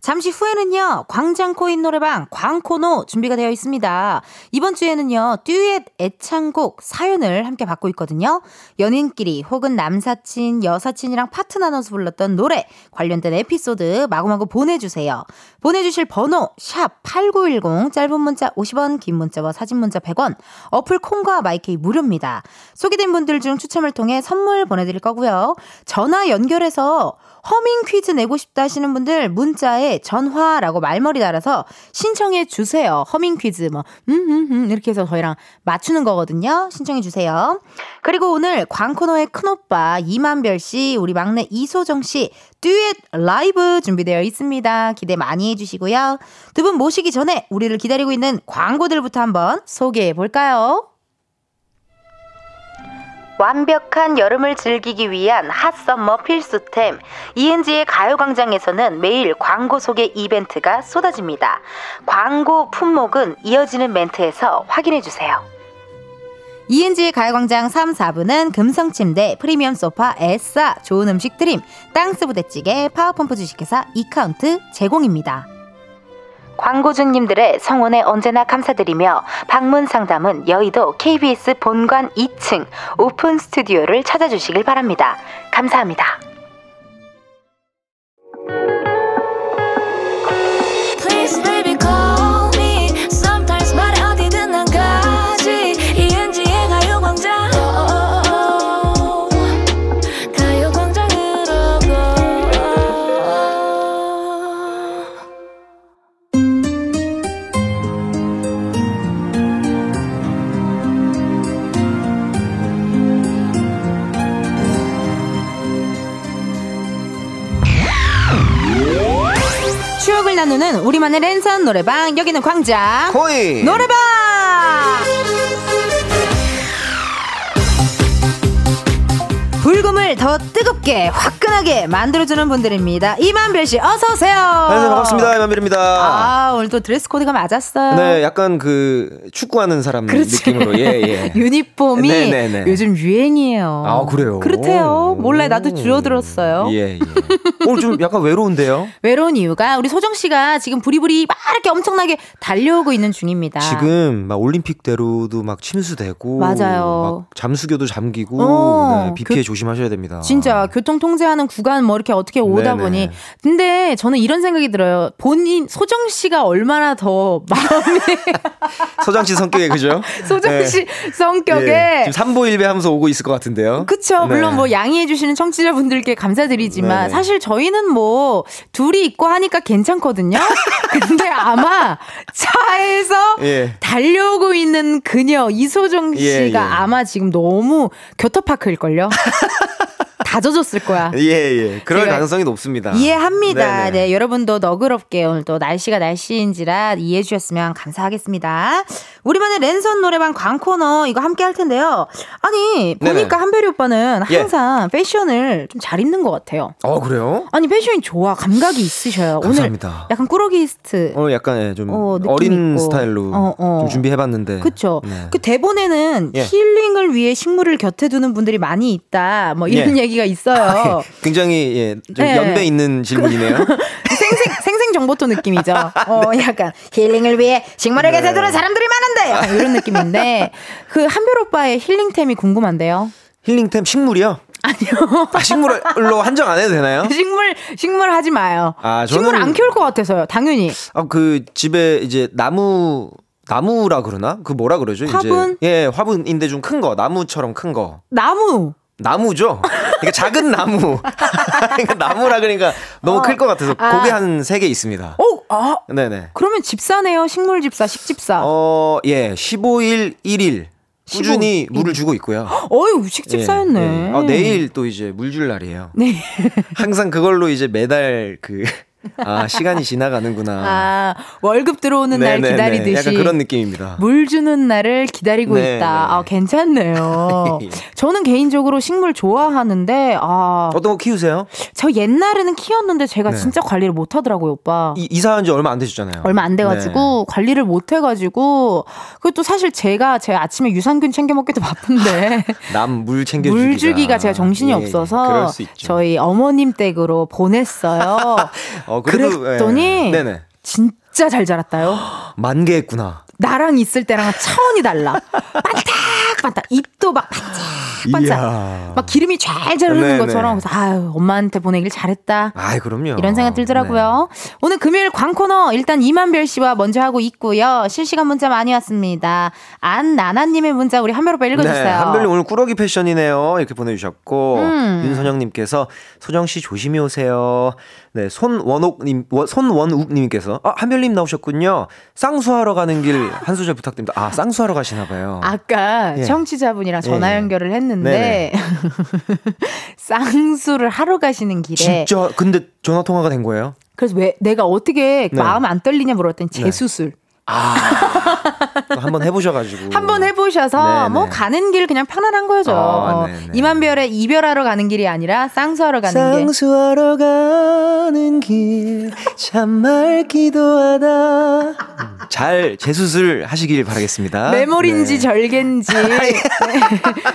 잠시 후에는요, 광장 코인노래방 광코노 준비가 되어 있습니다. 이번 주에는요, 듀엣 애창곡 사연을 함께 받고 있거든요. 연인끼리 혹은 남사친, 여사친이랑 파트 나눠서 불렀던 노래 관련된 에피소드 마구마구 보내주세요. 보내주실 번호 샵 팔구일공, 짧은 문자 오십 원, 긴 문자와 사진 문자 백 원, 어플 콩과 마이케이 무료입니다. 소개된 분들 중 추첨을 통해 선물 보내드릴 거고요. 전화 연결해서 허밍 퀴즈 내고 싶다 하시는 분들 문자에 전화라고 말머리 달아서 신청해 주세요. 허밍 퀴즈 뭐 음음음 이렇게 해서 저희랑 맞추는 거거든요. 신청해 주세요. 그리고 오늘 광코노의 큰오빠 임한별 씨, 우리 막내 이소정 씨 듀엣 라이브 준비되어 있습니다. 기대 많이 해주시고요. 두 분 모시기 전에 우리를 기다리고 있는 광고들부터 한번 소개해 볼까요? 완벽한 여름을 즐기기 위한 핫서머 필수템 이은지의 가요광장에서는 매일 광고 소개 이벤트가 쏟아집니다. 광고 품목은 이어지는 멘트에서 확인해주세요. 이은지의 가요광장 삼, 사 부는 금성침대, 프리미엄 소파, 에싸, 좋은 음식 드림, 땅스부대찌개, 파워펌프 주식회사, 이카운트 제공입니다. 광고주님들의 성원에 언제나 감사드리며 방문 상담은 여의도 케이비에스 본관 이 층 오픈 스튜디오를 찾아주시길 바랍니다. 감사합니다. 나누는 우리만의 랜선 노래방, 여기는 광장 코인 노래방. 불금을 더 뜨겁게 화끈하게 만들어주는 분들입니다. 임한별씨 어서오세요. 안녕하세요. 반갑습니다. 임한별입니다. 아, 오늘 또 드레스 코드가 맞았어요. 네, 약간 그 축구하는 사람 그렇지. 느낌으로. 예, 예. 유니폼이 네네네. 요즘 유행이에요. 아, 그래요? 그렇대요. 몰라요. 나도 줄어들었어요. 예, 예. 오늘 좀 약간 외로운데요? 외로운 이유가 우리 소정씨가 지금 부리부리 막 이렇게 엄청나게 달려오고 있는 중입니다. 지금 막 올림픽대로도 막 침수되고. 맞아요. 막 잠수교도 잠기고. 어, 네, 비피해 조심 하셔야 됩니다. 진짜 교통 통제하는 구간 뭐 이렇게 어떻게 오다 네네. 보니. 근데 저는 이런 생각이 들어요. 본인 소정 씨가 얼마나 더 마음이 소정 씨 성격에 그죠? 소정 씨 네. 성격에 네. 지금 삼보일배하면서 오고 있을 것 같은데요. 그렇죠. 네. 물론 뭐 양해해 주시는 청취자분들께 감사드리지만 네네. 사실 저희는 뭐 둘이 있고 하니까 괜찮거든요. 근데 아마 차에서 예. 달려오고 있는 그녀 이소정 씨가 예, 예. 아마 지금 너무 겨터파크일 걸요. 다 젖었을 거야. 예예. 예. 그럴 가능성이 높습니다. 이해합니다. 네네. 네, 여러분도 너그럽게 오늘 또 날씨가 날씨인지라 이해해 주셨으면 감사하겠습니다. 우리만의 랜선 노래방 광코너 이거 함께 할 텐데요. 아니 보니까 네네. 한별이 오빠는 항상 예. 패션을 좀 잘 입는 것 같아요. 어, 그래요? 아니 패션이 좋아. 감각이 있으셔요. 감사합니다. 오늘 약간 꾸러기스트. 어, 약간 예, 좀 어, 어린 있고. 스타일로 어, 어. 좀 준비해봤는데. 그렇죠. 네. 그 대본에는 예. 힐링을 위해 식물을 곁에 두는 분들이 많이 있다. 뭐 이런 예. 얘기. 가 있어요. 아, 예. 굉장히 예, 좀 예. 연배 있는 질문이네요. 생생 생생 정보토 느낌이죠. 어, 네. 약간 힐링을 위해 식물을 곁에 두는 네. 사람들이 많은데 이런 느낌인데 그 한별 오빠의 힐링템이 궁금한데요. 힐링템 식물이요? 아니요. 아, 식물로 한정 안 해도 되나요? 식물 식물 하지 마요. 아, 저는... 식물 안 키울 것 같아서요. 당연히. 아, 그 집에 이제 나무. 나무라 그러나? 그 뭐라 그러죠? 화분? 이제 예, 화분인데 좀 큰 거. 나무처럼 큰 거. 나무. 나무죠. 그러니까 작은 나무. 그러니까 나무라 그러니까 너무 어, 클 것 같아서 아. 고개 한 세 개 있습니다. 오, 아, 네네. 그러면 집사네요. 식물 집사, 식집사. 어, 예, 십오 일, 일 일 꾸준히 십오 일. 물을 주고 있고요. 어유, 식집사였네. 예, 예. 아, 내일 또 이제 물 줄 날이에요. 네. 항상 그걸로 이제 매달 그 아, 시간이 지나가는구나. 아, 월급 들어오는 네네네. 날 기다리듯이. 약간 그런 느낌입니다. 물 주는 날을 기다리고 네네. 있다. 아, 괜찮네요. 저는 개인적으로 식물 좋아하는데, 아. 어떤 거 키우세요? 저 옛날에는 키웠는데 제가 네. 진짜 관리를 못 하더라고요, 오빠. 이, 이사한 지 얼마 안 되셨잖아요. 얼마 안 돼가지고, 네. 관리를 못 해가지고, 그것도 사실 제가 제 아침에 유산균 챙겨 먹기도 바쁜데. 남 물 챙겨주기가. 물 주기가 제가 정신이 예, 없어서. 그럴 수 있죠. 저희 어머님 댁으로 보냈어요. 어, 그래도, 그랬더니 예. 진짜 잘 자랐다요. 만개했구나. 나랑 있을 때랑은 차원이 달라. 반딱반딱 입도 막 반짝반짝 막 기름이 잘 자르는 것처럼. 그래서 아유, 엄마한테 보내길 잘했다. 아, 그럼요. 이런 생각 들더라고요. 네. 오늘 금요일 광코너 일단 임한별 씨와 먼저 하고 있고요. 실시간 문자 많이 왔습니다. 안나나님의 문자 우리 한별 오빠 읽어주세요. 네, 한별님 오늘 꾸러기 패션이네요. 이렇게 보내주셨고 음. 윤선영님께서 소정 씨 조심히 오세요. 네, 손원욱님, 손원욱님께서 아, 한별님 나오셨군요. 쌍수하러 가는 길 한 소절 부탁드립니다. 아, 쌍수하러 가시나봐요. 아까 예. 청취자분이랑 전화 연결을 했는데 쌍수를 하러 가시는 길에 진짜 근데 전화 통화가 된 거예요? 그래서 왜 내가 어떻게 네. 마음 안 떨리냐 물었더니 재수술. 네. 아, 한번 해보셔가지고 한번 해보셔서 네네. 뭐 가는 길 그냥 편안한 거죠. 아, 임한별의 이별하러 가는 길이 아니라 쌍수하러 가는 쌍수하러 길. 쌍수하러 가는 길 참말 기도하다. 잘 재수술 하시길 바라겠습니다. 메모리인지 네. 절개인지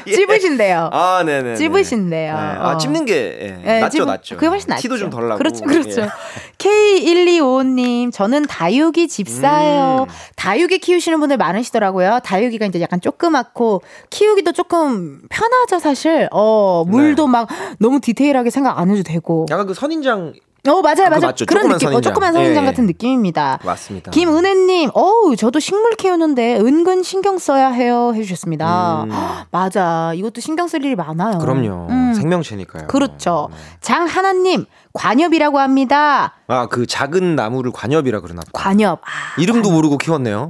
예. 찝으신대요. 아, 네네. 찝으신대요. 네. 아, 어. 찝는 게 예. 네, 낫죠, 찝... 낫죠. 그게 훨씬 낫죠. 티도 좀 덜 나고. 그렇죠, 그렇죠. 예. 케이 일이오님 저는 다육이 집사예요. 음. 다육이 키우시는 분들 많으시더라고요. 다육이가 이제 약간 조그맣고 키우기도 조금 편하죠, 사실. 어, 물도 네. 막 너무 디테일하게 생각 안 해도 되고. 약간 그 선인장. 어, 맞아요, 맞아요. 맞죠? 그런 조그만 느낌, 선인장. 어, 조그만 선인장 예, 같은 예. 느낌입니다. 맞습니다. 김은혜님, 어우, 저도 식물 키우는데 은근 신경 써야 해요. 해주셨습니다. 음. 허, 맞아. 이것도 신경 쓸 일이 많아요. 그럼요. 음. 생명체니까요. 그렇죠. 음. 장하나님, 관엽이라고 합니다. 아, 그 작은 나무를 관엽이라 그러나. 관엽. 아, 이름도 관엽. 모르고 키웠네요.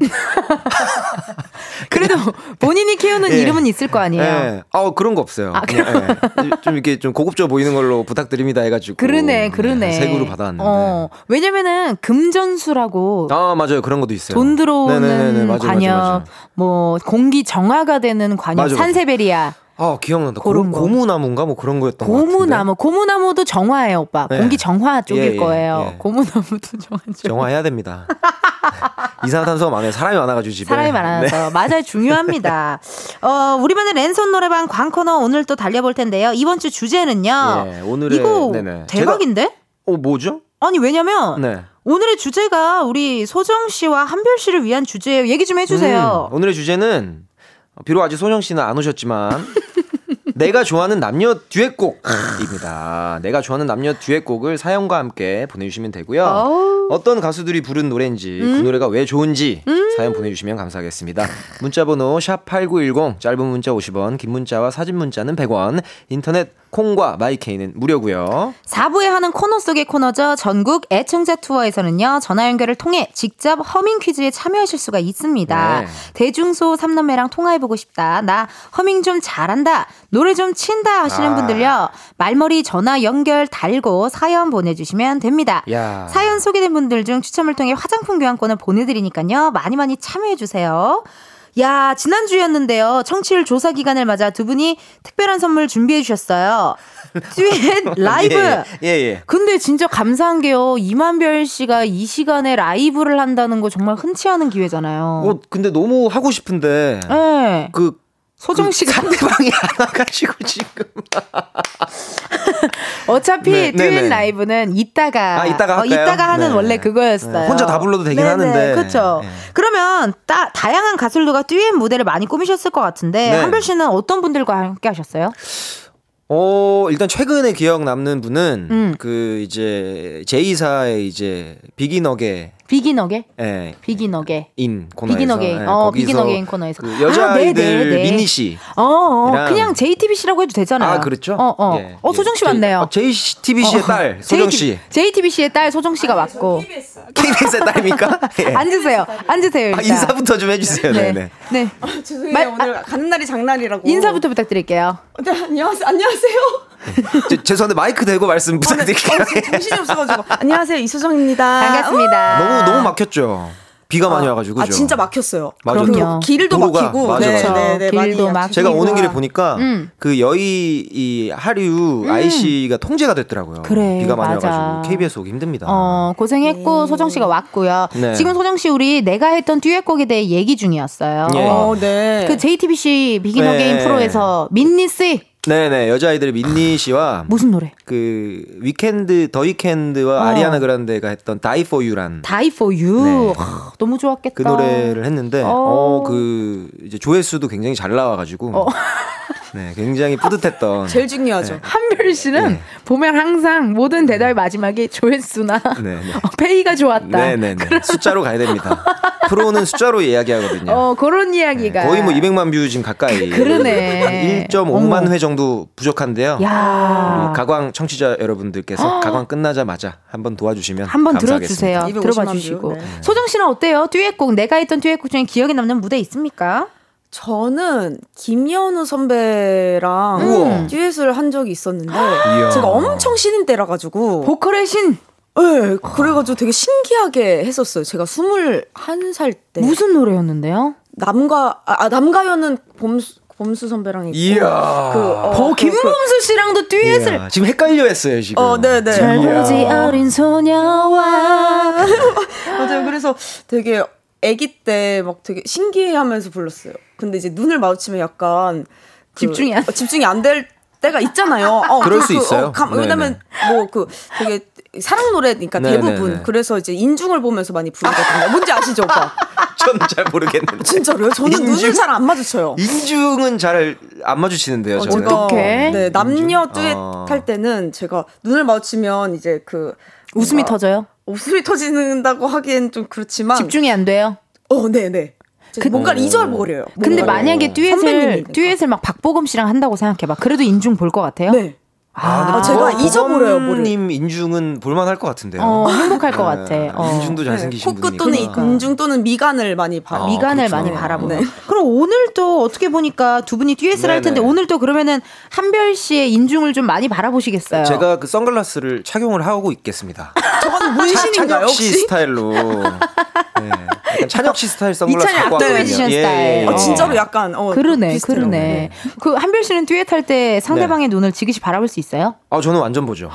그래도 본인이 키우는 예. 이름은 있을 거 아니에요? 예. 아, 그런 거 없어요. 아, 그냥, 예. 좀 이렇게 좀 고급져 보이는 걸로 부탁드립니다 해가지고. 그러네, 그러네. 예, 색으로 받아왔는데. 어, 왜냐면은 금전수라고. 아, 맞아요. 그런 것도 있어요. 돈 들어오는 네네네네, 맞아요, 관엽, 맞아요, 맞아요. 뭐 공기 정화가 되는 관엽, 맞아요, 산세베리아. 아, 기억난다. 그런 고, 고무나무인가 뭐 그런 거였던 것 같은데. 고무나무. 고무나무도 정화예요, 오빠. 네. 공기 정화 쪽일 예, 예, 거예요. 예. 고무나무도 정화 쪽. 정화해야 됩니다. 이산화탄소가 많아요. 사람이 많아가지고 집에. 사람이 많아서. 네. 맞아요. 중요합니다. 어, 우리만의 랜선 노래방 광코너 오늘 또 달려볼 텐데요. 이번 주 주제는요. 네, 오늘의. 이거 네네. 대박인데? 제가, 어, 뭐죠? 아니, 왜냐면. 네. 오늘의 주제가 우리 소정 씨와 한별 씨를 위한 주제예요. 얘기 좀 해주세요. 음, 오늘의 주제는 비록 아직 소정 씨는 안 오셨지만 내가 좋아하는 남녀 듀엣곡입니다. 내가 좋아하는 남녀 듀엣곡을 사연과 함께 보내주시면 되고요. 어떤 가수들이 부른 노래인지 음? 그 노래가 왜 좋은지 음? 사연 보내주시면 감사하겠습니다. 문자번호 샵팔구일공 짧은 문자 오십 원 긴 문자와 사진 문자는 백 원 인터넷 콩과 마이케이는 무료고요. 사 부에 하는 코너 속의 코너죠. 전국 애청자 투어에서는요. 전화 연결을 통해 직접 허밍 퀴즈에 참여하실 수가 있습니다. 네. 대중소 삼 남매랑 통화해보고 싶다. 나 허밍 좀 잘한다. 노래 좀 친다 하시는 아. 분들요. 말머리 전화 연결 달고 사연 보내주시면 됩니다. 야. 사연 소개된 분들 중 추첨을 통해 화장품 교환권을 보내드리니까요. 많이 많이 참여해주세요. 야, 지난주였는데요. 청취율 조사 기간을 맞아 두 분이 특별한 선물 준비해 주셨어요. 듀엣 라이브. 예, 예, 예. 근데 진짜 감사한 게요. 임한별 씨가 이 시간에 라이브를 한다는 거 정말 흔치 않은 기회잖아요. 어, 근데 너무 하고 싶은데. 네. 그 소정 씨가 상대방이 안 와가지고 지금. 어차피 네, 듀엣 네, 네. 라이브는 이따가 아, 이따가, 어, 이따가 하는 네. 원래 그거였어요. 네. 혼자 다 불러도 되긴 네, 하는데. 네, 그렇죠. 네. 그러면 따, 다양한 가수들과 듀엣 무대를 많이 꾸미셨을 것 같은데 네. 한별 씨는 어떤 분들과 함께 하셨어요? 어, 일단 최근에 기억 남는 분은 음. 그 이제 제이사의 이제 비긴어게 비긴어게? 네. 비긴어게 인 코너에서 비긴어게 네, 어, 비긴어게인 코너에서 그 여자아이들 아, 민니 씨 어, 어. 그냥 제이티비씨라고 해도 되잖아요. 아, 그렇죠? 어, 어. 예, 어, 소정 씨 예. 왔네요. 어, 제이티비씨의 어. 딸 소정 씨 제이티비씨의 딸 소정 씨가 왔고 케이비에스 케이비에스의 딸입니까? 예. 앉으세요. 앉으세요. 일단. 아, 인사부터 좀 해주세요. 네. 네. 네. 아, 죄송해요. 말, 오늘 아, 가는 날이 장날이라고 인사부터 부탁드릴게요. 네, 안녕하세요. 안녕하세요. 제, 죄송한데 마이크 대고 말씀 부탁드릴게요. 아, 네. 어, 정신이 없어가지고. 안녕하세요, 이소정입니다. 반갑습니다. 너무 너무 막혔죠. 비가 아, 많이 와가지고. 아, 진짜 막혔어요. 맞아요. 길도 도로가, 막히고. 맞아, 네, 네, 네, 길도 막히고. 제가 오는 길에 보니까 음. 그 여의 이 하류 음. 아이씨가 통제가 됐더라고요. 그래, 비가 많이 맞아. 와가지고 케이비에스 오기 힘듭니다. 어, 고생했고 네. 소정 씨가 왔고요. 네. 지금 소정 씨 우리 내가 했던 듀엣곡에 대해 얘기 중이었어요. 네. 어, 네. 그 제이티비씨 비긴 어게인 네. 프로에서 민니 씨. 네네, 여자아이들의 민니 씨와 무슨 노래? 그 위켄드 더 위켄드와 어. 아리아나 그란데가 했던 Die for You란 Die for You. 네. 하, 너무 좋았겠다. 그 노래를 했는데 어. 어, 그 이제 조회수도 굉장히 잘 나와가지고 어. 네, 굉장히 뿌듯했던. 제일 중요하죠. 네. 한별 씨는 네. 보면 항상 모든 대달 마지막에 조회수나 네, 네. 어, 페이가 좋았다. 네, 네, 네. 숫자로 가야 됩니다. 프로는 숫자로 이야기하거든요. 어, 그런 이야기가 네, 거의 뭐 이백만 뷰 지금 가까이. 그러네. 일 점 오만 회 정도 부족한데요. 야. 가광 청취자 여러분들께서 가광 끝나자마자 한번 도와주시면 한번 들어주세요. 들어봐 주시고. 네. 소정 씨는 어때요? 듀엣곡 내가 했던 듀엣곡 중에 기억에 남는 무대 있습니까? 저는 김연우 선배랑 음. 듀엣을 한 적이 있었는데 제가 엄청 신인 때라 가지고 보컬의 신. 네, 그래가지고 되게 신기하게 했었어요. 제가 스물한 살 때. 무슨 노래였는데요? 남가 아 남가연은 범수 범수 선배랑 있고 이야. 그 어, 김범수 씨랑도 듀엣을 이야. 지금 헷갈려했어요 지금. 어, 네네. 젊은지 어린 소녀와. 맞아요. 그래서 되게 아기 때 막 되게 신기해하면서 불렀어요. 근데 이제 눈을 마주치면 약간 그 집중이 안 집중이 안 될 때가 있잖아요. 어, 그럴 그, 수 그, 있어요. 어, 왜냐면 뭐 그 되게 사랑 노래니까 네네네. 대부분 그래서 이제 인중을 보면서 많이 부르거든요. 뭔지 아시죠, 오빠? 전 잘 모르겠는데. 진짜로요? 저는 인중, 눈을 잘 안 마주쳐요. 인중은 잘 안 마주치는데요. 어, 저는. 어떡해? 네, 남녀 듀엣 어. 할 때는 제가 눈을 마주치면 이제 그 웃음이 뭔가, 터져요. 웃음이 터진다고 하기엔 좀 그렇지만 집중이 안 돼요. 어, 네, 네. 그, 뭔가를 잊어버려요. 근데 뭔가를. 만약에 듀엣을 듀엣을 막 박보검 씨랑 한다고 생각해 봐. 그래도 인중 볼 것 같아요? 네. 아, 아 제가 잊어버려요. 모님 인중은 볼만할 것 같은데요. 어, 행복할 것 같아. 어. 인중도 잘생기신 네, 분이니까. 코끝 또는 인중 또는 미간을 많이 봐. 아, 미간을 그렇죠. 많이 바라보네. 그럼 오늘 또 어떻게 보니까 두 분이 듀엣을 네네. 할 텐데 오늘 또 그러면은 한별 씨의 인중을 좀 많이 바라보시겠어요. 제가 그 선글라스를 착용을 하고 있겠습니다. 저건 문신인가요? 찬혁 씨 스타일로. 네. 약간 찬혁 씨 스타일 선글라스 갖고 왔거든요. 이찬혁 네. 스타일. 예. 어, 진짜로 약간 어, 그러네, 비슷해요. 그러네. 네. 그 한별 씨는 듀엣 할 때 상대방의 네. 눈을 지그시 바라볼 수 있어요. 있어요? 아, 저는 완전 보죠.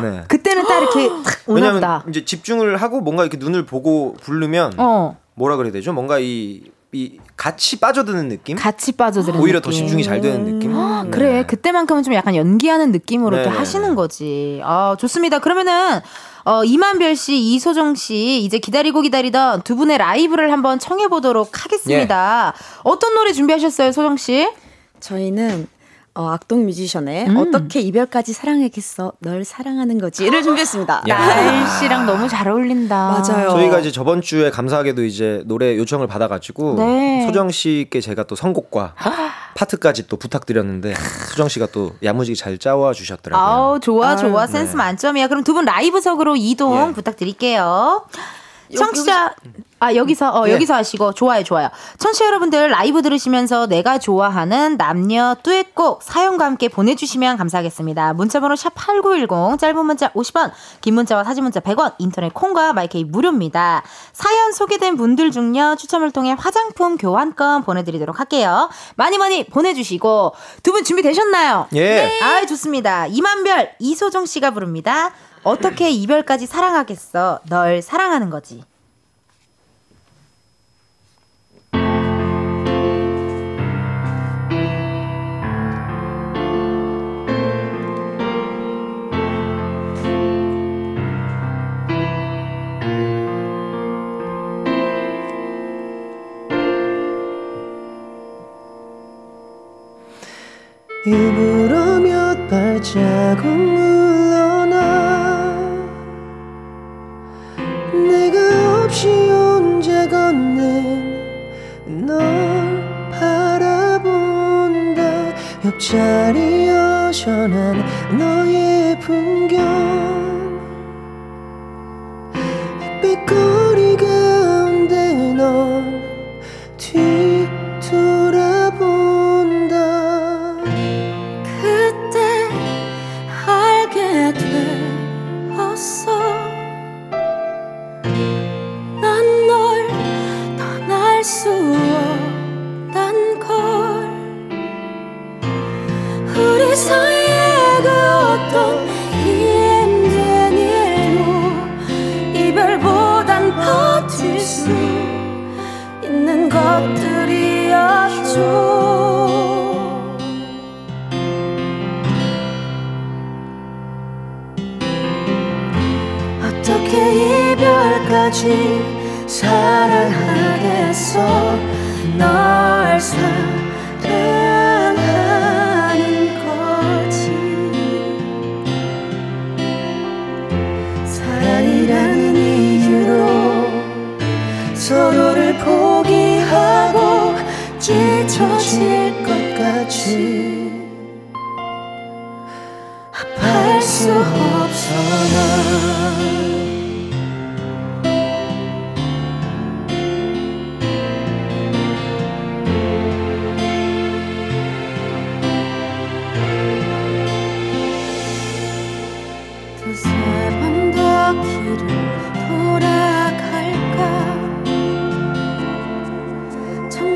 네. 그때는 딱 이렇게 왜냐면 이제 집중을 하고 뭔가 이렇게 눈을 보고 부르면 어. 뭐라 그래야 되죠? 뭔가 이, 이 같이 빠져드는 느낌? 같이 빠져드는 오히려 느낌. 더 집중이 잘 되는 느낌? 네. 그래, 그때만큼은 좀 약간 연기하는 느낌으로 또 하시는 거지. 아, 좋습니다. 그러면은 어, 임한별 씨, 이소정 씨 이제 기다리고 기다리던 두 분의 라이브를 한번 청해보도록 하겠습니다. 예. 어떤 노래 준비하셨어요, 소정 씨? 저희는 어, 악동 뮤지션의 음. 어떻게 이별까지 사랑했겠어 널 사랑하는 거지를 준비했습니다. 나일 씨랑 너무 잘 어울린다. 맞아요. 저희가 이제 저번 주에 감사하게도 이제 노래 요청을 받아가지고 네. 소정 씨께 제가 또 선곡과 파트까지 또 부탁드렸는데 소정 씨가 또 야무지게 잘 짜와 주셨더라고요. 아우 좋아 좋아 아유, 센스 네. 만점이야. 그럼 두 분 라이브석으로 이동 예. 부탁드릴게요. 청취자 아 여기서 어, 네. 여기서 하시고 좋아요 좋아요. 청취자 여러분들 라이브 들으시면서 내가 좋아하는 남녀 듀엣곡 사연과 함께 보내주시면 감사하겠습니다. 문자번호 샵 팔구일공 짧은 문자 오십 원 긴 문자와 사진 문자 백 원 인터넷 콩과 마이케이 무료입니다. 사연 소개된 분들 중요 추첨을 통해 화장품 교환권 보내드리도록 할게요. 많이 많이 보내주시고 두 분 준비되셨나요? 예. 네. 아 좋습니다. 임한별 이소정 씨가 부릅니다. 어떻게 이별까지 사랑하겠어 널 사랑하는 거지. 입으로 몇 발자국 물러나 내가 없이 혼자 걷는 널 바라본다. 옆자리 여전한 너의 풍경 햇빛거리 가운데 넌 뒤돌아본다. 세상의 그 어떤 힘든 일도 이별보단 버틸 수 있는 것들이었죠. 어떻게 이별까지 사랑하겠어. 널 사랑하는 거지. 사랑이라는 이유로 서로를 포기하고 찢어질 것 같이 아파할 수 없어.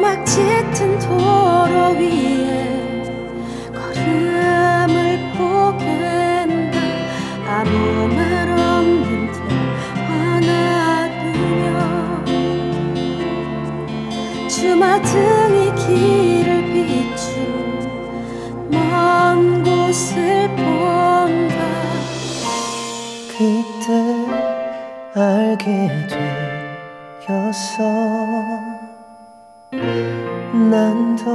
난 짙은 도로 위에 걸음을 보낸다. 아무 말 없는 듯 화나르며 주마등이 길을 비추 먼 곳을 본다. 그때 알게 되었어. 난 더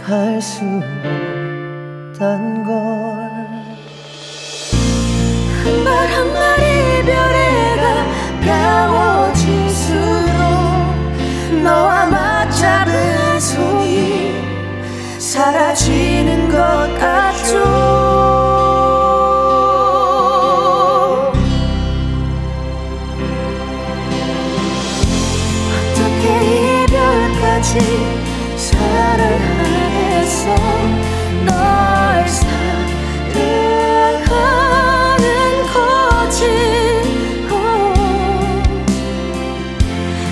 갈 수 없단 걸. 한 발 한 발 이별에 가까워질수록 너와 맞잡은 손이 사라지는 것 같죠. 사랑하겠어. 널 사랑하는 거지. 오.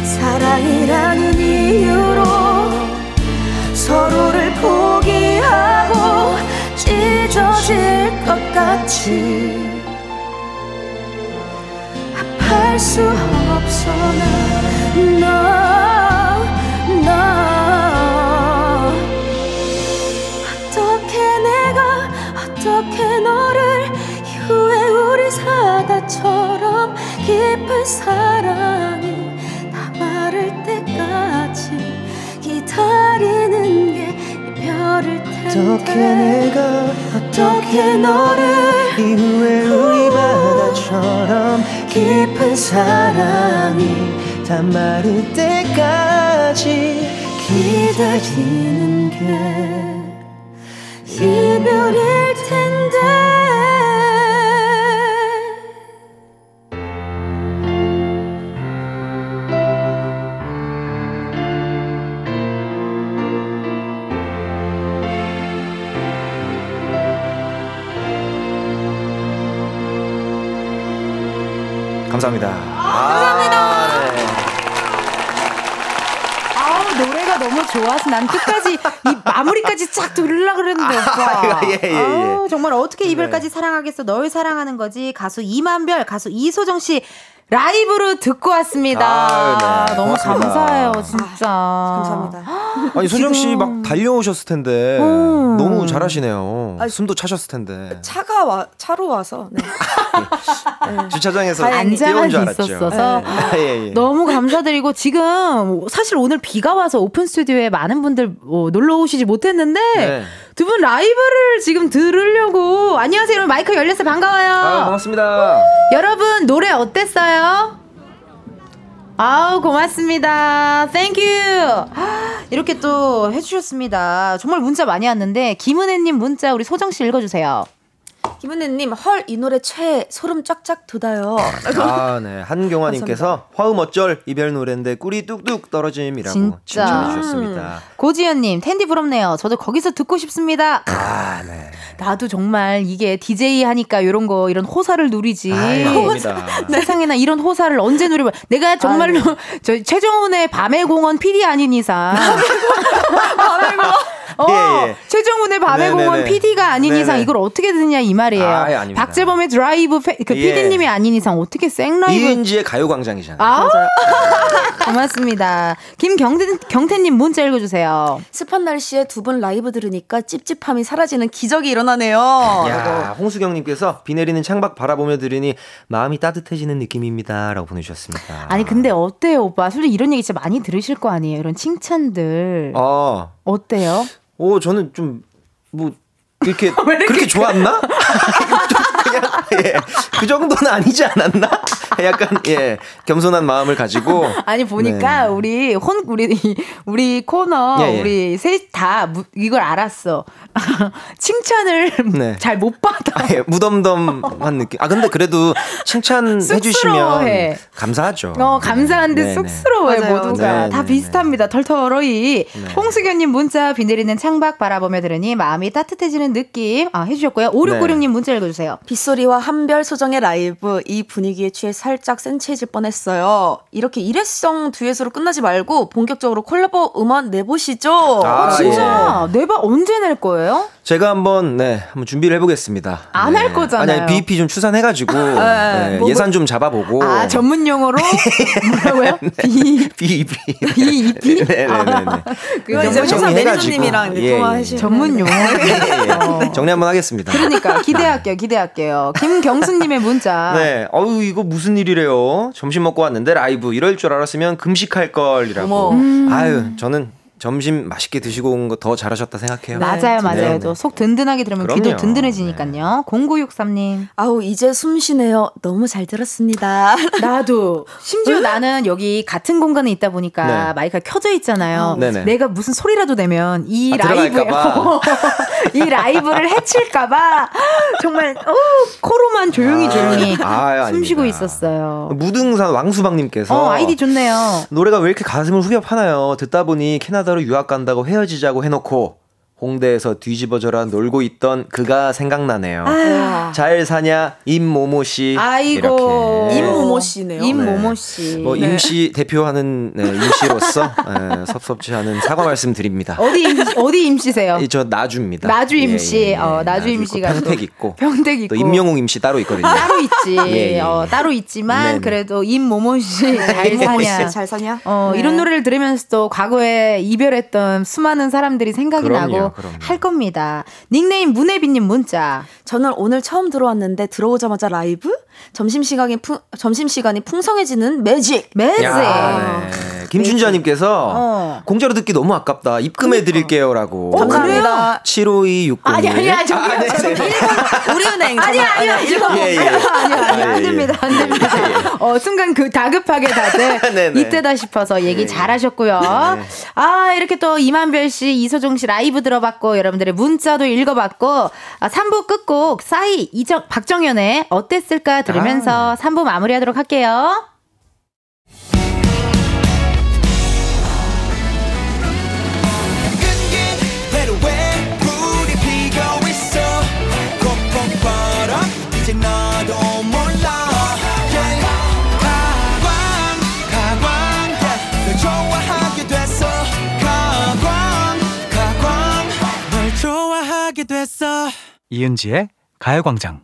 사랑이라는 이유로 서로를 포기하고 찢어질 것 같이 아파할 수 없어. 너 어떻게 내가 어떻게 너를 이후에 우리 사다처럼 깊은 사랑이 다 마를 때까지 기다리는 게 이별일 텐데. 어떻게 내가 어떻게 너를 이후에 우리 바다처럼 깊은 사랑이 다 마를 때까지 기다리는 게 이별일 텐데. 감사합니다. 감사합니다. 너무 좋아서 난 끝까지 이 마무리까지 쫙 들으려고 그랬는데 오빠. 아, 예, 예, 예. 아우, 정말 어떻게 이별까지 네. 사랑하겠어. 널 사랑하는 거지. 가수 임한별, 가수 이소정 씨 라이브로 듣고 왔습니다. 아, 네. 너무 고맙습니다. 감사해요 진짜. 아, 감사합니다. 아니 소정 씨 막 달려오셨을 텐데 음. 너무 잘하시네요. 아니, 숨도 차셨을 텐데. 차가 와, 차로 와서 네. 네. 주차장에서 앉아만 있었어서 네. 네. 네. 너무 감사드리고 지금 사실 오늘 비가 와서 오픈 스튜디오에 많은 분들 어, 놀러 오시지 못했는데 네. 두 분 라이브를 지금 들으려고. 안녕하세요 여러분, 마이크 열렸어요. 반가워요. 아, 반갑습니다. 오! 여러분 노래 어땠어요? 아우 고맙습니다. 땡큐. 이렇게 또 해주셨습니다. 정말 문자 많이 왔는데 김은혜님 문자 우리 소정씨 읽어주세요. 김은혜님 헐 이 노래 최 소름 쫙쫙 돋아요. 아, 네. 한경화님께서 화음 어쩔 이별 노래인데 꿀이 뚝뚝 떨어짐이라고 칭찬해주셨습니다. 음. 고지연님 텐디 부럽네요. 저도 거기서 듣고 싶습니다. 아, 네. 나도 정말 이게 디제이 하니까 이런 거 이런 호사를 누리지. 호사, 세상에나 이런 호사를 언제 누려봐. 내가 정말로 저 최정훈의 밤의 공원 피디 아닌 이상. 밤의 공원. 어, 예, 예. 최종훈의 밤의 네네네. 공은 피디가 아닌 네네. 이상 이걸 어떻게 듣냐 이 말이에요. 아, 예, 박재범의 드라이브 페, 그 예. 피디님이 아닌 이상 어떻게 생라이브. 이은지의 가요광장이잖아요. 아, 고맙습니다. 김경태님 경태 문자 읽어주세요. 습한 날씨에 두 분 라이브 들으니까 찝찝함이 사라지는 기적이 일어나네요. 야, 홍수경님께서 비 내리는 창밖 바라보며 들으니 마음이 따뜻해지는 느낌입니다 라고 보내주셨습니다. 아니 근데 어때요 오빠, 솔직히 이런 얘기 진짜 많이 들으실 거 아니에요, 이런 칭찬들. 어. 어때요? 오, 저는 좀 뭐 이렇게, 이렇게 그렇게 좋았나? 그냥 예, 그 정도는 아니지 않았나? 약간 예 겸손한 마음을 가지고. 아니 보니까 네. 우리 혼 우리 우리 코너 예, 예. 우리 셋 다 이걸 알았어. 칭찬을 네. 잘 못 받아. 아, 예, 무덤덤한 느낌. 아 근데 그래도 칭찬해 주시면 감사하죠. 어 감사한데 네. 쑥스러워요. 맞아요. 모두가 네, 다 네, 비슷합니다. 네. 털털어이. 네. 홍수경님 문자 비 내리는 창밖 바라보며 들으니 마음이 따뜻해지는 느낌. 아 해주셨고요. 오육구육님 문자 읽어주세요. 빗소리와 한별 소정의 라이브, 이 분위기에 취해 살짝 센치해질 뻔했어요. 이렇게 일회성 듀엣으로 끝나지 말고 본격적으로 콜라보 음원 내보시죠. 아, 아 진짜 예. 내봐 언제 낼 거예요? 제가 한번 네 한번 준비를 해보겠습니다. 안 할 네. 거잖아요. 아니, 아니 비이피 좀 추산해가지고 네, 네, 예산 좀 잡아보고. 아 전문 용어로 뭐라고요? 비 비이피 비이피. 네네네. 그거 이제 회사 매니저님이랑 예, 통화하시는 예, 전문 용어. 예, 예. 정리 한번 하겠습니다. 그러니까 기대할게요, 기대할게요. 김경수님의 문자. 네. 어우 이거 무슨 일이래요? 점심 먹고 왔는데 라이브, 이럴 줄 알았으면 금식할 걸이라고. 음. 아유 저는. 점심 맛있게 드시고 온 거 더 잘하셨다 생각해요. 맞아요, 맞아요. 네. 속 든든하게 들으면 그럼요. 귀도 든든해지니까요. 네. 공구육삼님. 아우 이제 숨 쉬네요. 너무 잘 들었습니다. 나도. 심지어 나는 여기 같은 공간에 있다 보니까 네. 마이크가 켜져 있잖아요. 음, 내가 무슨 소리라도 내면 이 아, 라이브, 이 라이브를 해칠까봐 정말 어, 코로만 조용히 아, 조용히 아, 숨 쉬고 있었어요. 무등산 왕수방님께서. 어, 아이디 좋네요. 노래가 왜 이렇게 가슴을 후벼파나요? 듣다 보니 캐나다 유학 간다고 헤어지자고 해놓고 홍대에서 뒤집어져라 놀고 있던 그가 생각나네요. 아유. 잘 사냐 임모모씨. 아이고 이렇게. 임모모씨네요. 임모모씨 네. 뭐 임씨 네. 대표하는 네, 임씨로서 네, 섭섭지 않은 사과 말씀드립니다. 어디 임, 어디 임씨세요? 예, 저 나주입니다. 나주 임씨. 예, 예, 예. 어, 나주 임씨가 평택 있고 평택 있고 또 임영웅 임씨 따로 있거든요. 따로 있지. 예, 예. 어, 따로 있지만 네네. 그래도 임모모씨 잘 사냐 잘 사냐. 어, 네. 이런 노래를 들으면서 또 과거에 이별했던 수많은 사람들이 생각이 그럼요. 나고. 그럼요. 할 겁니다. 닉네임 문혜빈님 문자. 저는 오늘 처음 들어왔는데 들어오자마자 라이브? 점심시간이, 풍, 점심시간이 풍성해지는 매직. 매직. 야, 네. 김준자님께서 어. 공짜로 듣기 너무 아깝다. 입금해 드릴게요 라고. 어, 감사합니다. 칠오이육공. 아니 아니야. 저기요. 아, 저기 우리은행. 아니 아니요. 이거 안 됩니다. 안 됩니다. 예, 예. 어, 순간 그 다급하게 다들 이때다 싶어서 얘기 네. 잘하셨고요. 네. 아 이렇게 또 임한별 씨, 이소정 씨 라이브 들어봤고 여러분들의 문자도 읽어봤고 아, 삼 부 끝곡 싸이, 이정, 박정현의 어땠을까 들으면서 아. 삼 부 마무리하도록 할게요. 이은지의 가요광장.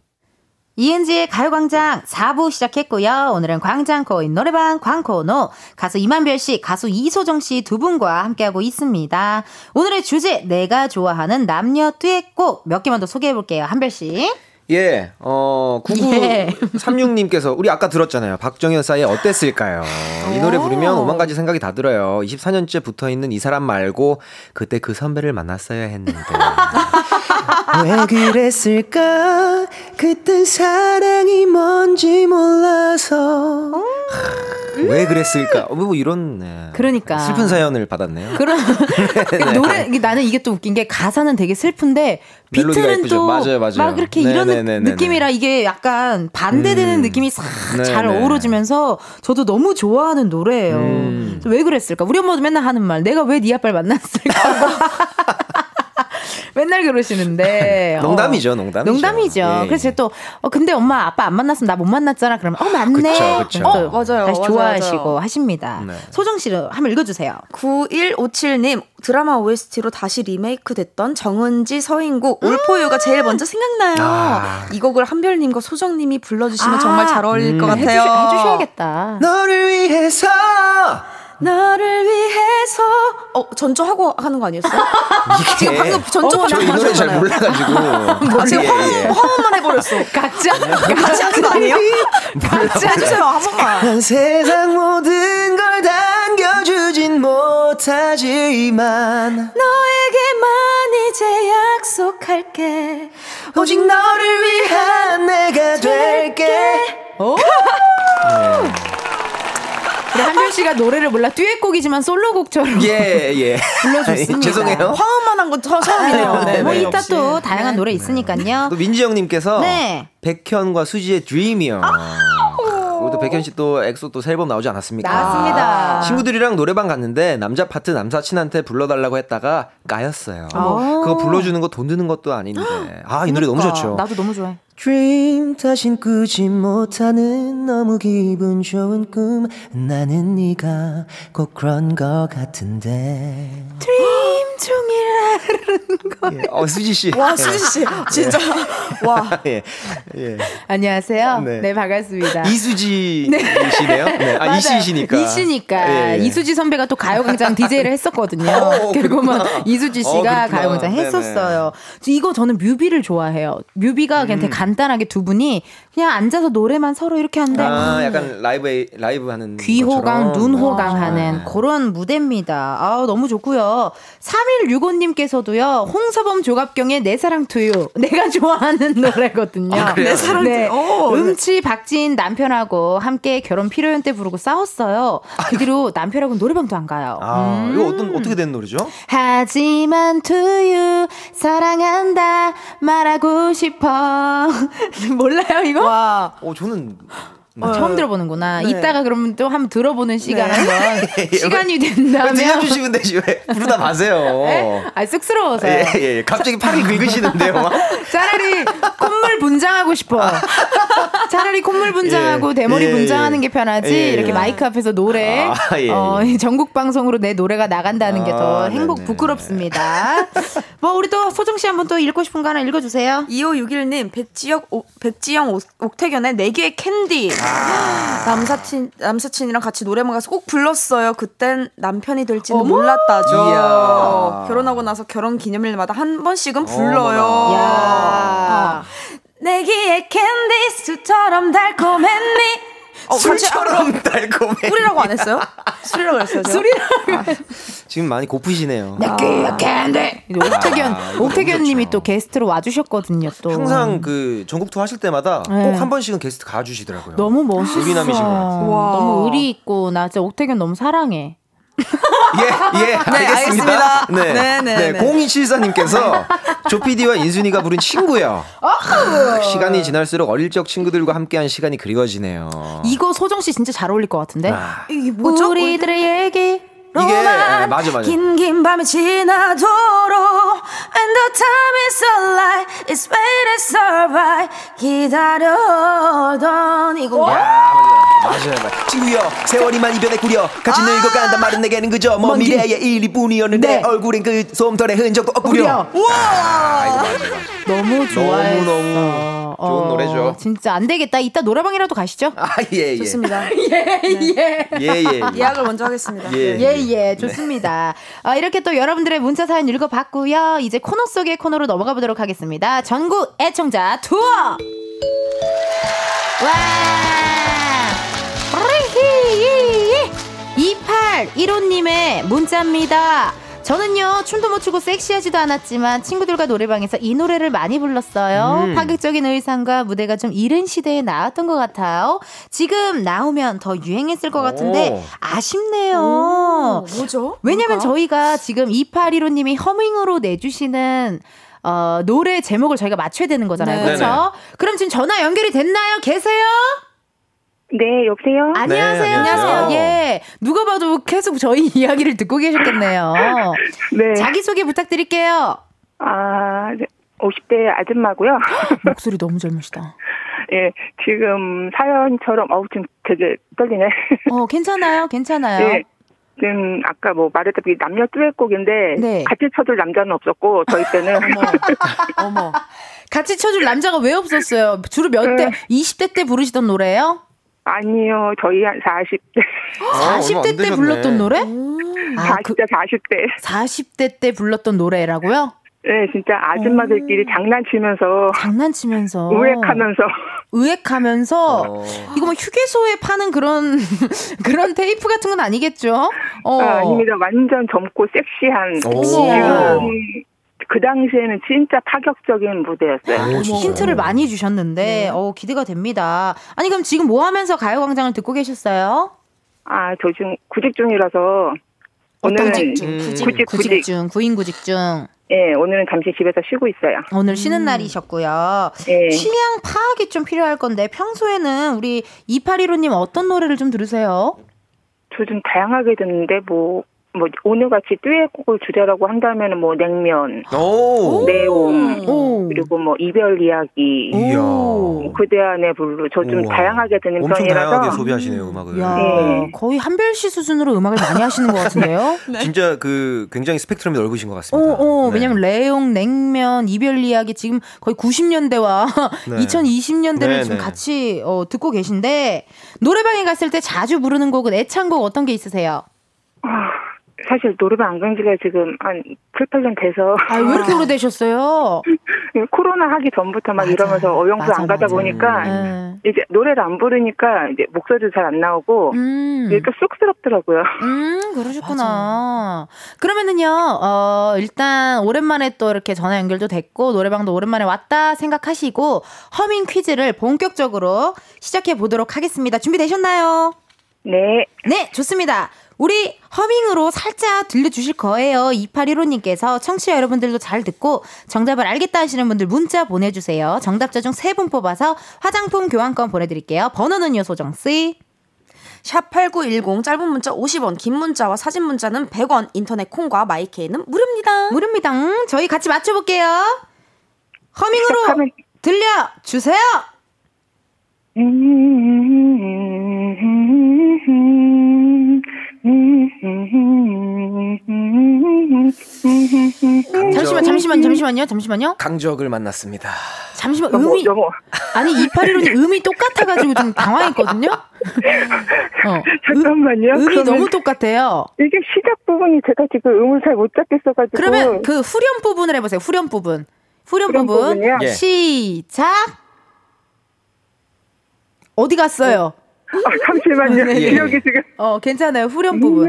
이은지의 가요광장 사 부 시작했고요. 오늘은 광장 코인 노래방 광코노 가수 임한별 씨, 가수 이소정 씨 두 분과 함께하고 있습니다. 오늘의 주제 내가 좋아하는 남녀 듀엣곡 몇 개만 더 소개해볼게요. 한별 씨. 예, 어, 구구삼육님께서, 예. 우리 아까 들었잖아요. 박정현 싸이의 어땠을까요? 이 노래 부르면 오만 가지 생각이 다 들어요. 이십사 년째 붙어 있는 이 사람 말고, 그때 그 선배를 만났어야 했는데. 왜 그랬을까? 그땐 사랑이 뭔지 몰라서. 왜 그랬을까? 뭐 이런 네. 그러니까 슬픈 사연을 받았네요. 그런 그러니까 네. 노래 나는 이게 또 웃긴 게 가사는 되게 슬픈데 비트는 또 막 이렇게 네, 이런 네, 네, 네, 느낌이라 이게 약간 반대되는 음. 느낌이 싹 잘 네, 어우러지면서 저도 너무 좋아하는 노래예요. 음. 왜 그랬을까? 우리 엄마도 맨날 하는 말. 내가 왜 네 아빠를 만났을까? 맨날 그러시는데. 농담이죠, 농담이죠. 농담이죠. 예. 그래서 또 어, 근데 엄마 아빠 안 만났으면 나 못 만났잖아. 그러면 어 맞네. 그쵸, 그쵸. 어, 맞아요. 다시 맞아요, 좋아하시고 맞아요. 하십니다. 네. 소정 씨 한번 읽어주세요. 구일오칠님 드라마 오에스티로 다시 리메이크 됐던 정은지 서인국 음~ 올포유가 제일 먼저 생각나요. 아~ 이 곡을 한별님과 소정님이 불러주시면 아~ 정말 잘 어울릴 음~ 것 같아요. 해주셔, 해주셔야겠다. 너를 위해서. 나를 위해서 어 전조하고 하는 거 아니었어요? 지금 방금 전조만 하고 하셨잖아요. 이 노래 잘 몰라가지고 아, 지금 화음, 화음만 해버렸어. 같이 같이 하는 거 아니에요? 같이 해주세요 한 번만. 세상 모든 걸 당겨주진 못하지만 너에게만 이제 약속할게 오직 너를 위한 내가 될게. 오 한별 씨가 노래를 몰라 듀엣곡이지만 솔로곡처럼 예, 예. 불러줬습니다. 죄송해요. 화음만 한 건 처음이네요. 네, 뭐 네, 이따 역시. 또 다양한 네. 노래 있으니까요. 또 민지영님께서 네. 백현과 수지의 드림이요. 아, 그리고 또 백현 씨 또 엑소 또 새 앨범 나오지 않았습니까? 나왔습니다. 아. 친구들이랑 노래방 갔는데 남자 파트 남사친한테 불러달라고 했다가 까였어요. 아. 그거 불러주는 거 돈 드는 것도 아닌데. 아, 이 그러니까. 노래 너무 좋죠. 나도 너무 좋아해. Dream 다신 꾸지 못하는 너무 기분 좋은 꿈 나는 네가 꼭 그런 것 같은데 Dream 종일 하는 거 어, 수지씨 와 수지씨 진짜 와 예. 예. 안녕하세요 네. 네 반갑습니다 이수지 네. 씨네요 네. 아, 이씨이시니까 이씨니까 예, 예. 이수지 선배가 또 가요광장 디제이를 했었거든요 오, 결국 이수지씨가 어, 가요광장 했었어요 네네. 이거 저는 뮤비를 좋아해요 뮤비가 음. 그냥 되게 간단하게 두 분이 그냥 앉아서 노래만 서로 이렇게 한데 아, 약간 라이브 라이브 하는 귀호강, 눈호강 하는 그런 무대입니다. 아, 너무 좋고요. 삼일육오님께서도요. 홍서범 조갑경의 내 사랑 투유. 내가 좋아하는 노래거든요. 아, 내 사랑 네. 투유. 음치 박진 남편하고 함께 결혼 필요연 때 부르고 싸웠어요. 그 뒤로 남편하고 노래방도 안 가요. 아, 음. 이거 어떤 어떻게 된 노래죠? 하지만 투유 사랑한다 말하고 싶어. 몰라요 이거? 와, 어 저는 어, 처음 들어보는구나. 네. 이따가 그러면 또 한번 들어보는 시간 네. 한번 시간이 된다면 해주시면 되지 왜 부르다 마세요. 네? 아 쑥스러워서. 예예. 예. 갑자기 팔이 긁으시는데요. 막. 차라리 콧물 분장하고 싶어. 차라리 콧물 분장하고 예. 대머리 예. 분장하는 게 편하지. 예. 이렇게 마이크 앞에서 노래 아, 예. 어, 전국 방송으로 내 노래가 나간다는 게 더 아, 행복 네네. 부끄럽습니다. 뭐 우리 또 소정 씨 한번 또 읽고 싶은 거 하나 읽어주세요. 이오육일님 백지영 오, 백지영 오, 옥태견의 네 개의 캔디. 아~ 남사친, 남사친이랑 같이 노래방 가서 꼭 불렀어요. 그땐 남편이 될지는 어머? 몰랐다죠. 어, 결혼하고 나서 결혼 기념일마다 한 번씩은 불러요. 어, 내 귀에 캔디 술처럼 달콤했니? 어, 술처럼 같이, 달콤해. 술이라고 안 했어요? 술이라고 했어요. 술이라고. 아, 지금 많이 고프시네요. 느끼야 캔데. 옥태견, 옥태견님이 또 게스트로 와주셨거든요. 또 항상 그 전국 투어 하실 때마다 네. 꼭 한 번씩은 게스트 가주시더라고요. 너무 멋있어. 유리남이신 것 같아요. 너무 의리 있고 나 진짜 옥태견 너무 사랑해. 예, 예, 알겠습니다. 네, 네, 네. 네, 공이칠사님께서 조피디와 인순이가 부른 친구요. 아, 시간이 지날수록 어릴 적 친구들과 함께한 시간이 그리워지네요. 이거 소정 씨 진짜 잘 어울릴 것 같은데. 아. 이게 뭐죠? 우리들의 얘기. 이게 네, 맞아 맞아. 긴긴 밤이 지나도록 And the time is a lie It's made us survive 기다려던 이거 야, 맞아 맞아. 친구여 세월이만 이변했구려 같이 아~ 늙어간단 말은 내게는 그저 먼 미래의 일일 뿐이었는데 네. 얼굴엔 그 솜털의 흔적도 없구려. 우와 아, 이거 맞아, 맞아. 너무 좋아요. 너무너무 어, 좋은 노래죠. 어, 진짜 안 되겠다. 이따 노래방이라도 가시죠. 아, 예, 예. 좋습니다. 예, 예. 예, 예. 예약을 먼저 하겠습니다. 예, 예. 예 좋습니다. 네. 어, 이렇게 또 여러분들의 문자 사연 읽어봤고요. 이제 코너 속의 코너로 넘어가 보도록 하겠습니다. 전국 애청자 투어! 와! 이팔일오님의 문자입니다. 저는요 춤도 못 추고 섹시하지도 않았지만 친구들과 노래방에서 이 노래를 많이 불렀어요. 음. 파격적인 의상과 무대가 좀 이른 시대에 나왔던 것 같아요. 지금 나오면 더 유행했을 것 같은데 오. 아쉽네요. 오, 뭐죠? 왜냐면 뭔가? 저희가 지금 이팔일오님이 허밍으로 내주시는 어, 노래 제목을 저희가 맞춰야 되는 거잖아요. 네. 그렇죠? 그럼 지금 전화 연결이 됐나요? 계세요? 네, 여보세요? 안녕하세요. 네, 안녕하세요. 예. 누가 봐도 계속 저희 이야기를 듣고 계셨겠네요. 네. 자기소개 부탁드릴게요. 아, 오십 대 아줌마고요. 목소리 너무 젊으시다. 예, 지금 사연처럼 어우 지금 되게 떨리네. 어, 괜찮아요, 괜찮아요. 예, 지금 아까 뭐 말했다시피 남녀 듀엣곡인데 네. 같이 쳐줄 남자는 없었고 저희 때는 어머, 어머, 같이 쳐줄 남자가 왜 없었어요? 주로 몇 대, 이십 대 때 부르시던 노래예요? 아니요, 저희 한 사십 대. 아, 사십 대 때 불렀던 노래? 아, 사십 대, 그, 사십 대. 사십 대 때 불렀던 노래라고요? 네, 진짜 아줌마들끼리 오. 장난치면서. 장난치면서. 의액하면서. 의액하면서. 어. 이거 뭐 휴게소에 파는 그런, 그런 테이프 같은 건 아니겠죠? 어. 아, 아닙니다. 완전 젊고 섹시한. 섹시한. 그 당시에는 진짜 파격적인 무대였어요. 오, 힌트를 많이 주셨는데 네. 어, 기대가 됩니다. 아니 그럼 지금 뭐 하면서 가요광장을 듣고 계셨어요? 아, 저 지금 구직 중이라서 오늘은 구직 중, 음. 구직, 구직, 구직 중, 구인 구직 중. 예, 오늘은 잠시 집에서 쉬고 있어요. 오늘 쉬는 음. 날이셨고요. 예. 취향 파악이 좀 필요할 건데 평소에는 우리 이팔일오님 어떤 노래를 좀 들으세요? 저 좀 다양하게 듣는데 뭐. 뭐 오늘같이 듀엣곡을 주제라고 한다면 뭐 냉면, 오~ 내용, 오~ 그리고 뭐 이별 이야기, 그대 안의 블루. 저 좀 다양하게 듣는 엄청 편이라서 엄청 다양하게 소비하시네요 음악을. 야, 네. 거의 한별 씨 수준으로 음악을 많이 하시는 것 같은데요. 네. 진짜 그 굉장히 스펙트럼이 넓으신 것 같습니다. 오, 오, 네. 왜냐하면 내용, 냉면, 이별 이야기 지금 거의 구십 년대와 네. 이천이십 년대를 네, 지금 네. 같이 어, 듣고 계신데 노래방에 갔을 때 자주 부르는 곡은 애창곡 어떤 게 있으세요? 사실 노래방 안 간 지가 지금 한 칠, 팔 년 돼서. 아, 왜 이렇게 오래되셨어요? 코로나 하기 전부터 막 맞아. 이러면서 어영도 안 가다 맞아. 보니까 음. 이제 노래를 안 부르니까 이제 목소리도 잘 안 나오고 음. 이게 또 쑥스럽더라고요. 음, 그러셨구나. 맞아. 그러면은요, 어, 일단 오랜만에 또 이렇게 전화 연결도 됐고 노래방도 오랜만에 왔다 생각하시고 허밍 퀴즈를 본격적으로 시작해 보도록 하겠습니다. 준비되셨나요? 네. 네, 좋습니다. 우리 허밍으로 살짝 들려주실 거예요. 이팔일오님께서 청취자 여러분들도 잘 듣고 정답을 알겠다 하시는 분들 문자 보내주세요. 정답자 중 세 분 뽑아서 화장품 교환권 보내드릴게요. 번호는요, 소정씨? 샵팔구일공 짧은 문자 오십 원, 긴 문자와 사진 문자는 백 원, 인터넷 콩과 마이케이는 무료입니다. 무료입니다. 저희 같이 맞춰볼게요. 허밍으로 들려주세요. 잠시만 잠시만 잠시만요 잠시만요 강적을 만났습니다. 잠시만 여보, 음이 여보. 아니 이팔일오님 음이 똑같아가지고 좀 당황했거든요. 어, 잠깐만요. 음, 음이 너무 똑같아요. 이게 시작 부분이 제가 지금 음을 잘 못 잡겠어가지고. 그러면 그 후렴 부분을 해보세요. 후렴 부분. 후렴, 후렴 부분 예. 시작. 어디 갔어요? 어. 아, 잠시만요. 네. 기억이 지금. 어, 괜찮아요. 후렴 부분.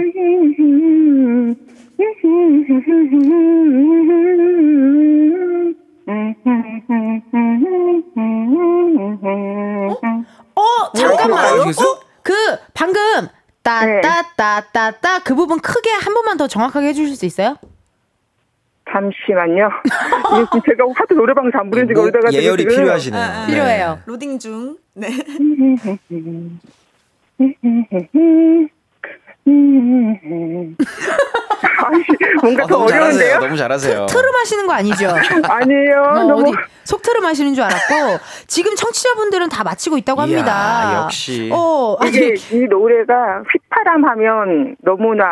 어? 어, 잠깐만. 어? 그 방금 따따따따따 그 부분 크게 한 번만 더 정확하게 해 주실 수 있어요? 잠시만요. 제가 하도 노래방에서 안 부르는 지가 오래다가 예열이 지금. 필요하시네요. 아, 아, 네. 필요해요. 로딩 중. 네. 아니, 뭔가 어, 더 어려운데요? 잘하세요. 너무 잘하세요. 트, 트름 하시는 거 아니죠? 아니에요. 어, 너무... 어디 속 트름 하시는 줄 알았고 지금 청취자분들은 다 마치고 있다고 합니다. 이야, 역시. 어, 이게 아니, 이 노래가 휘파람하면 너무나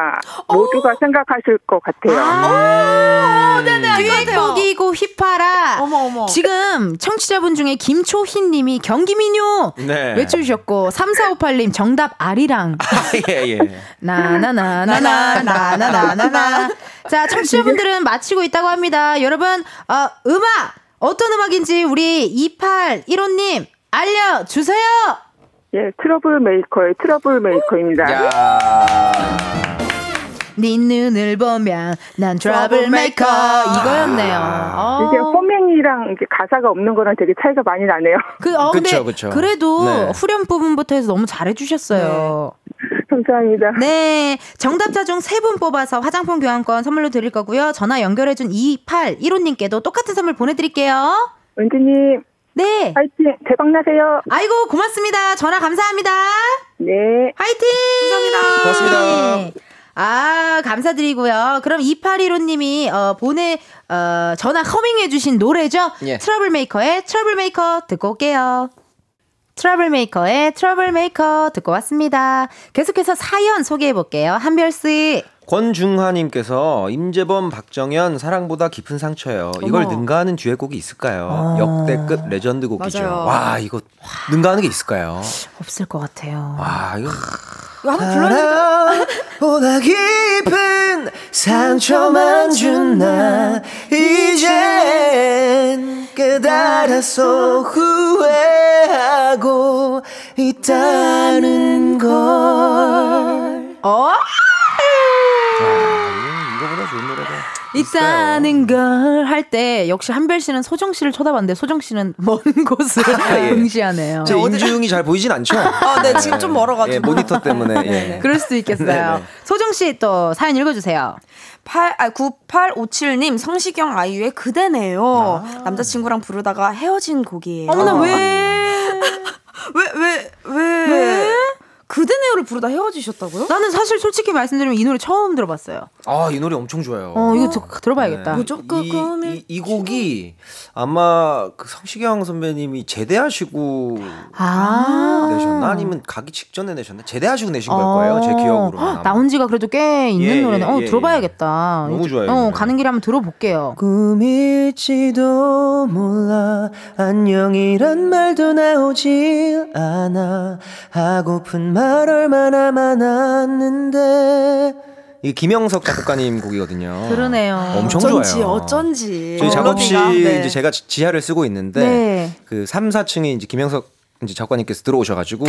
모두가 어? 생각하실 것 같아요. 아, 음. 네네. 듀엣곡이고 휘파람. 어머 어머. 지금 청취자분 중에 김초희님이 경기민요 네. 외쳐주셨고 삼사오팔님 정답 아리랑. 예예. 나나나나나나나나나. 자, 청취자분들은 마치고 있다고 합니다. 여러분, 어, 음악 어떤 음악인지 우리 이팔일오님 알려주세요. 예, 트러블 메이커의 트러블 메이커입니다. 네 눈을 보면 난 트러블 메이커 이거였네요. 아~ 이게 포맨이랑 이제 가사가 없는 거랑 되게 차이가 많이 나네요. 그, 어, 근데 그쵸, 그쵸. 그래도 네. 후렴 부분부터 해서 너무 잘해주셨어요. 네. 감사합니다. 네, 정답자 중 세 분 뽑아서 화장품 교환권 선물로 드릴 거고요. 전화 연결해준 이팔일오님께도 똑같은 선물 보내드릴게요. 은지님. 네. 화이팅. 대박나세요. 아이고 고맙습니다. 전화 감사합니다. 네. 화이팅. 감사합니다. 고맙습니다. 아, 감사드리고요. 그럼 이팔일오님이 어, 보내 어, 전화 커밍해 주신 노래죠. 예. 트러블메이커의 트러블메이커 듣고 올게요. 트러블메이커의 트러블메이커 듣고 왔습니다. 계속해서 사연 소개해볼게요. 한별씨. 권중하님께서 임재범, 박정현 사랑보다 깊은 상처요. 이걸 어머. 능가하는 듀엣곡이 있을까요? 어. 역대급 레전드 곡이죠. 맞아요. 와 이거 능가하는 게 있을까요? 없을 것 같아요. 와 이거 이거 한번 불러야 보다 깊은 상처만 준 나 이젠 깨달아서 후회하고 있다는 걸. 어? 있다는 걸 할 때 역시 한별 씨는 소정 씨를 쳐다봤는데 소정 씨는 먼 곳을 응시하네요. 제 인중이 잘 보이진 않죠? 아, 네, 지금 좀 멀어가지고. 예, 모니터 때문에. 예. 그럴 수도 있겠어요. 소정 씨 또 사연 읽어주세요. 팔, 아, 구팔오칠님 성시경 아이유의 그대네요. 아. 남자친구랑 부르다가 헤어진 곡이에요. 어머나 왜? 왜, 왜, 왜? 왜? 그대네요를 부르다 헤어지셨다고요? 나는 사실 솔직히 말씀드리면 이 노래 처음 들어봤어요. 아, 이 노래 엄청 좋아요. 어, 이거 어. 들어봐야겠다. 네. 뭐죠? 그, 이, 이, 이 곡이 아마 그 성시경 선배님이 제대하시고 아~ 내셨나? 아니면 가기 직전에 내셨나? 제대하시고 내신 걸 거예요. 제 기억으로는. 나온 지가 그래도 꽤 있는 예, 노래는. 어, 예, 예, 들어봐야겠다. 예. 너무 좋아요. 어, 가는 길에 한번 들어볼게요. 꿈일지도 몰라 안녕이란 말도 나오질 않아 하고픈 말 얼마나 많았는데. 이 김영석 작곡가님 곡이거든요. 그러네요. 엄청 어쩐지, 좋아요. 어쩐지 어쩐지. 저희 작업실 네. 이제 제가 제가 쓰고 있는데 네. 그 삼, 사층에 이제 김영석 이제 작가님께서 들어오셔가지고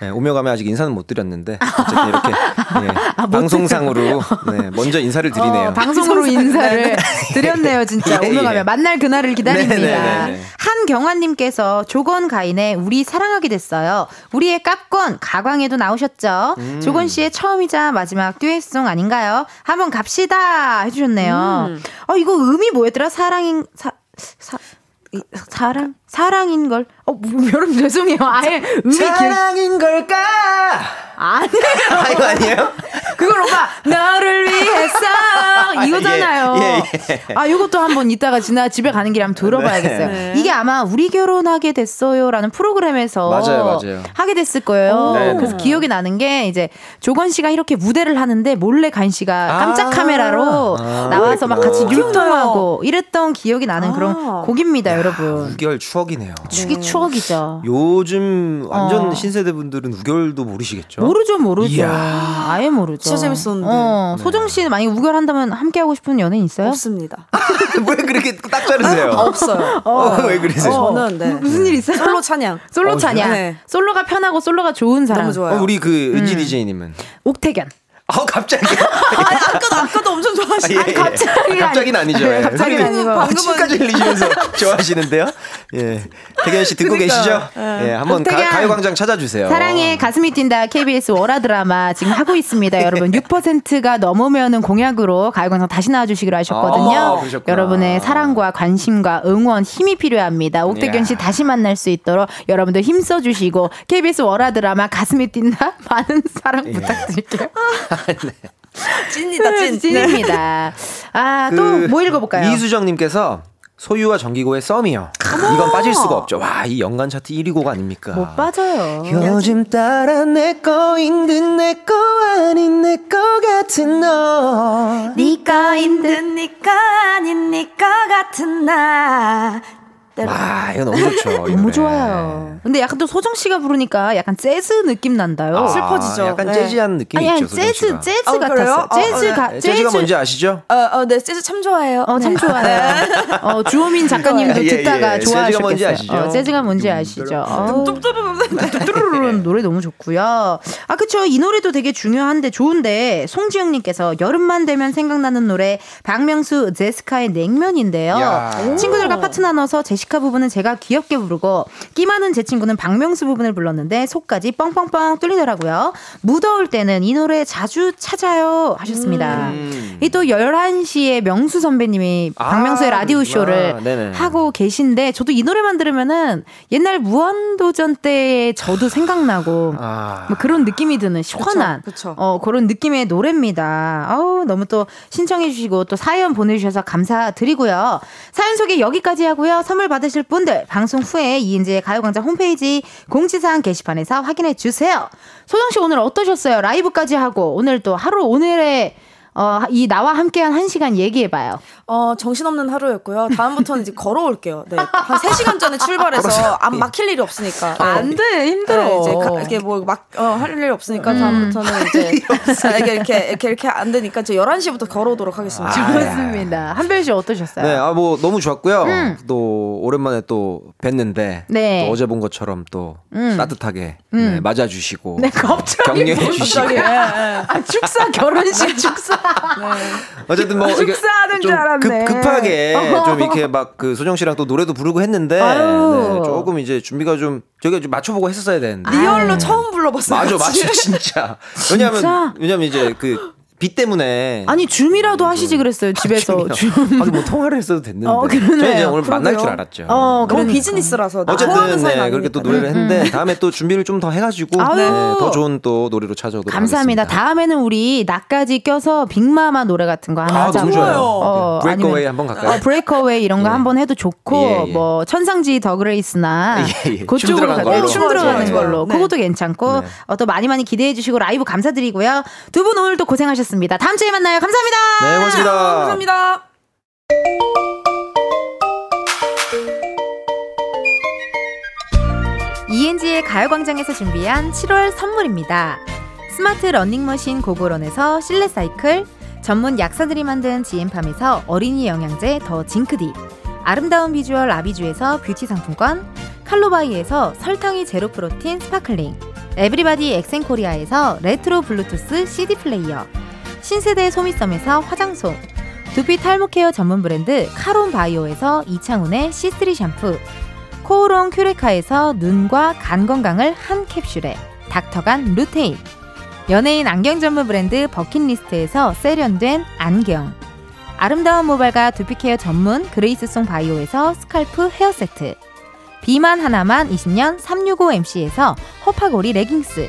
네, 오며 가며 아직 인사는 못 드렸는데 어쨌든 이렇게 네, 아, 방송상으로 네, 먼저 인사를 드리네요. 어, 방송으로 인사를 드렸네요. 진짜 예, 오며 가며 예. 만날 그날을 기다립니다. 네네네네. 한경환님께서 조건가인의 우리 사랑하게 됐어요. 우리의 깝권 가광에도 나오셨죠. 음. 조건씨의 처음이자 마지막 듀엣송 아닌가요? 한번 갑시다 해주셨네요. 음. 어, 이거 음이 뭐였더라? 사랑인... 사... 사... 사랑 사랑인 걸. 어, 여러분 죄송해요. 아예 음이 사랑인 길... 걸까? 아니에요. 아, 이거 아니에요? 그걸 오빠 너를 위해서 이거잖아요. 예, 예, 예. 아, 이것도 한번 이따가 지나 집에 가는 길에 한번 들어봐야겠어요. 네. 이게 아마 우리 결혼하게 됐어요라는 프로그램에서 맞아요, 맞아요. 하게 됐을 거예요. 네, 그래서 네. 기억이 나는 게 이제 조건 씨가 이렇게 무대를 하는데 몰래 간 씨가 깜짝 카메라로 아, 나와서 아, 막 같이 율동하고 이랬던 기억이 나는 아. 그런 곡입니다, 여러분. 우결 추억이네요. 추기 네. 추억이죠. 요즘 완전 어. 신세대 분들은 우결도 모르시겠죠? 모르죠, 모르죠. 이야. 아예 모르죠. 진짜 재밌었는데. 어, 네. 소정 씨는 만약에 우결한다면 함께 하고 싶은 연예인 있어요? 없습니다. 왜 그렇게 딱 자르세요? 아, 없어요. 어. 어, 왜 그러세요? 어, 저는 네. 무슨 일 있어요? 솔로 찬양. 솔로 어, 찬양. 네. 솔로가 편하고 솔로가 좋은 사람. 너무 좋아요. 어, 우리 그 은지 음. 디제이님은 옥태견. 아 어, 갑자기. 아니, 아까도 아까도 엄청 좋아하시네. 아, 예, 예. 갑자기 갑자기는 아니죠. 예. 갑자기 아니고 지금까지 흘리시면서 좋아하시는데요. 예, 태견 씨 듣고 그러니까, 계시죠? 예, 예. 한번 가, 가요광장 찾아주세요. 사랑해 가슴이 뛴다 케이비에스 월화 드라마 지금 하고 있습니다, 여러분. 육 퍼센트가 넘으면은 공약으로 가요광장 다시 나와주시기로 하셨거든요. 아, 여러분의 사랑과 관심과 응원 힘이 필요합니다. 옥태견 씨 다시 만날 수 있도록 여러분들 힘써주시고 케이비에스 월화 드라마 가슴이 뛴다 많은 사랑 예. 부탁드릴게요. 네. 찐이다 찐. 찐입니다. 아, 또 뭐 읽어볼까요? 이수정님께서 소유와 정기고의 썸이요. 이건 빠질 수가 없죠. 와, 이 연간 차트 일 위 곡 아닙니까? 못 빠져요. 요즘 따라 내 거인 듯 내 거 아닌 내 거 같은 너 네 거인 듯 네 거 아닌 네 거 같은 나. 와, 이거 너무 좋죠. 너무 좋아요. 근데 약간 또 소정 씨가 부르니까 약간 재즈 느낌 난다요. 아, 슬퍼지죠. 약간 네. 재즈한 느낌이 있죠. 재즈, 재즈 어, 같았어. 재즈 어, 가, 네. 재즈가 뭔지 아시죠? 어, 어, 네, 재즈 참 좋아해요. 어, 네. 참 좋아해요. 어, 주호민 작가님도 예, 듣다가 예, 예. 좋아하셨겠어요. 어, 재즈가 뭔지 아시죠? 뚜루루루루 노래 너무 좋고요. 아, 그렇죠. 이 노래도 되게 중요한데 좋은데 송지영님께서 여름만 되면 생각나는 노래 박명수 제스카의 냉면인데요. 친구들과 파트 나눠서 제시 아시카 부분은 제가 귀엽게 부르고 끼 많은 제 친구는 박명수 부분을 불렀는데 속까지 뻥뻥뻥 뚫리더라고요. 무더울 때는 이 노래 자주 찾아요 하셨습니다. 음. 이 또 열한 시에 명수 선배님이 아, 박명수의 라디오 쇼를 아, 하고 계신데 저도 이 노래만 들으면은 옛날 무한 도전 때 저도 생각나고 아. 뭐 그런 느낌이 드는 시원한 그쵸, 그쵸. 어, 그런 느낌의 노래입니다. 아우 너무 또 신청해 주시고 또 사연 보내주셔서 감사드리고요. 사연 소개 여기까지 하고요. 선물 받으실 분들 방송 후에 이은지의 가요광장 홈페이지 공지사항 게시판에서 확인해 주세요. 소정씨 오늘 어떠셨어요? 라이브까지 하고 오늘 또 하루 오늘의 어, 이 나와 함께한 한 시간 얘기해봐요. 어, 정신없는 하루였고요. 다음부터는 이제 걸어올게요. 네. 한 세 시간 전에 출발해서 안 막힐 일이 없으니까. 네. 안 돼, 힘들어. 네, 이제 가, 이렇게 뭐 막, 어, 할 일이 없으니까 음. 다음부터는 이제 이렇게, 이렇게, 이렇게, 이렇게 안 되니까 이제 열한 시부터 걸어오도록 하겠습니다. 아, 좋습니다. 한별 씨 어떠셨어요? 네, 아, 뭐 너무 좋았고요. 음. 또 오랜만에 또 뵀는데. 네. 또 어제 본 것처럼 또 음. 따뜻하게 음. 네, 맞아주시고. 네, 갑자기. 격려해주시고. 아, 축사, 결혼식 축사. 네. 어쨌든 뭐 축사하는 줄 알았네. 급, 급하게 어허. 좀 이렇게 막 그 소정 씨랑 또 노래도 부르고 했는데 네, 조금 이제 준비가 좀 저희가 좀 맞춰보고 했었어야 되는데 리얼로 아유. 처음 불러봤어요. 맞아, 맞아, 진짜. 왜냐면 진짜? 왜냐면 이제 그 비 때문에 아니 줌이라도 음, 하시지 그랬어요 집에서. 줌. 아니 뭐 통화를 했어도 됐는데. 어, 저는 이제 오늘 그러게요. 만날 줄 알았죠. 어, 그럼 비즈니스라서. 어쨌든 네, 그렇게 또 노래를 음, 했는데 음. 다음에 또 준비를 좀 더 해가지고 네, 더 좋은 또 노래로 찾아오도록 감사합니다. 하겠습니다. 다음에는 우리 나까지 껴서 빅마마 노래 같은 거 하나 아, 하자고. 너무 좋아요. 어, 브레이크어웨이 한번 갈까요? 어, 브레이크어웨이 이런 거 예. 한번 해도 좋고 예, 예. 뭐 천상지 더 그레이스나 예, 예. 그쪽으로 가고 춤 들어가는 걸로 네. 그것도 괜찮고 네. 어, 또 많이 많이 기대해 주시고 라이브 감사드리고요. 두 분 오늘도 고생하셨습니다. 다음 주에 만나요. 감사합니다. 네, 고맙습니다. 감사합니다. 이엔지의 가요광장에서 준비한 칠월 선물입니다. 스마트 러닝머신 고고런에서 실내 사이클, 전문 약사들이 만든 지엠팜에서 어린이 영양제 더 징크디, 아름다운 비주얼 아비주에서 뷰티 상품권, 칼로바이에서 설탕이 제로 프로틴 스파클링, 에브리바디 엑센코리아에서 레트로 블루투스 씨디 플레이어, 신세대 소미썸에서 화장솜, 두피 탈모 케어 전문 브랜드 카론바이오에서 이창훈의 씨쓰리 샴푸, 코오롱 큐레카에서 눈과 간 건강을 한 캡슐에 닥터간 루테인, 연예인 안경 전문 브랜드 버킷리스트에서 세련된 안경, 아름다운 모발과 두피 케어 전문 그레이스송 바이오에서 스칼프 헤어세트, 비만 하나만 이십 년 삼육오 엠씨에서 허파고리 레깅스,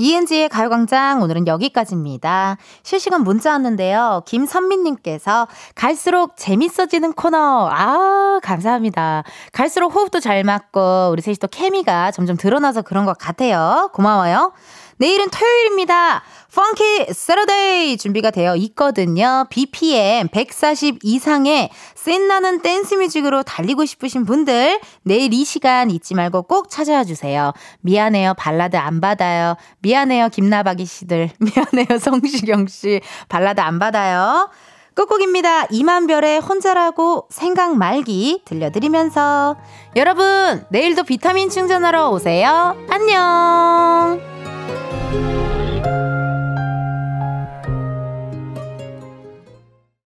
이은지의 가요광장 오늘은 여기까지입니다. 실시간 문자 왔는데요. 김선민님께서 갈수록 재밌어지는 코너 아 감사합니다. 갈수록 호흡도 잘 맞고 우리 셋이 또 케미가 점점 드러나서 그런 것 같아요. 고마워요. 내일은 토요일입니다. 펑키 세러데이 준비가 되어 있거든요. 비피엠 백사십 이상의 신나는 댄스 뮤직으로 달리고 싶으신 분들 내일 이 시간 잊지 말고 꼭 찾아와 주세요. 미안해요 발라드 안 받아요. 미안해요 김나박이 씨들. 미안해요 성시경 씨. 발라드 안 받아요. 끝곡입니다. 임한별의 혼자라고 생각 말기 들려드리면서 여러분 내일도 비타민 충전하러 오세요. 안녕.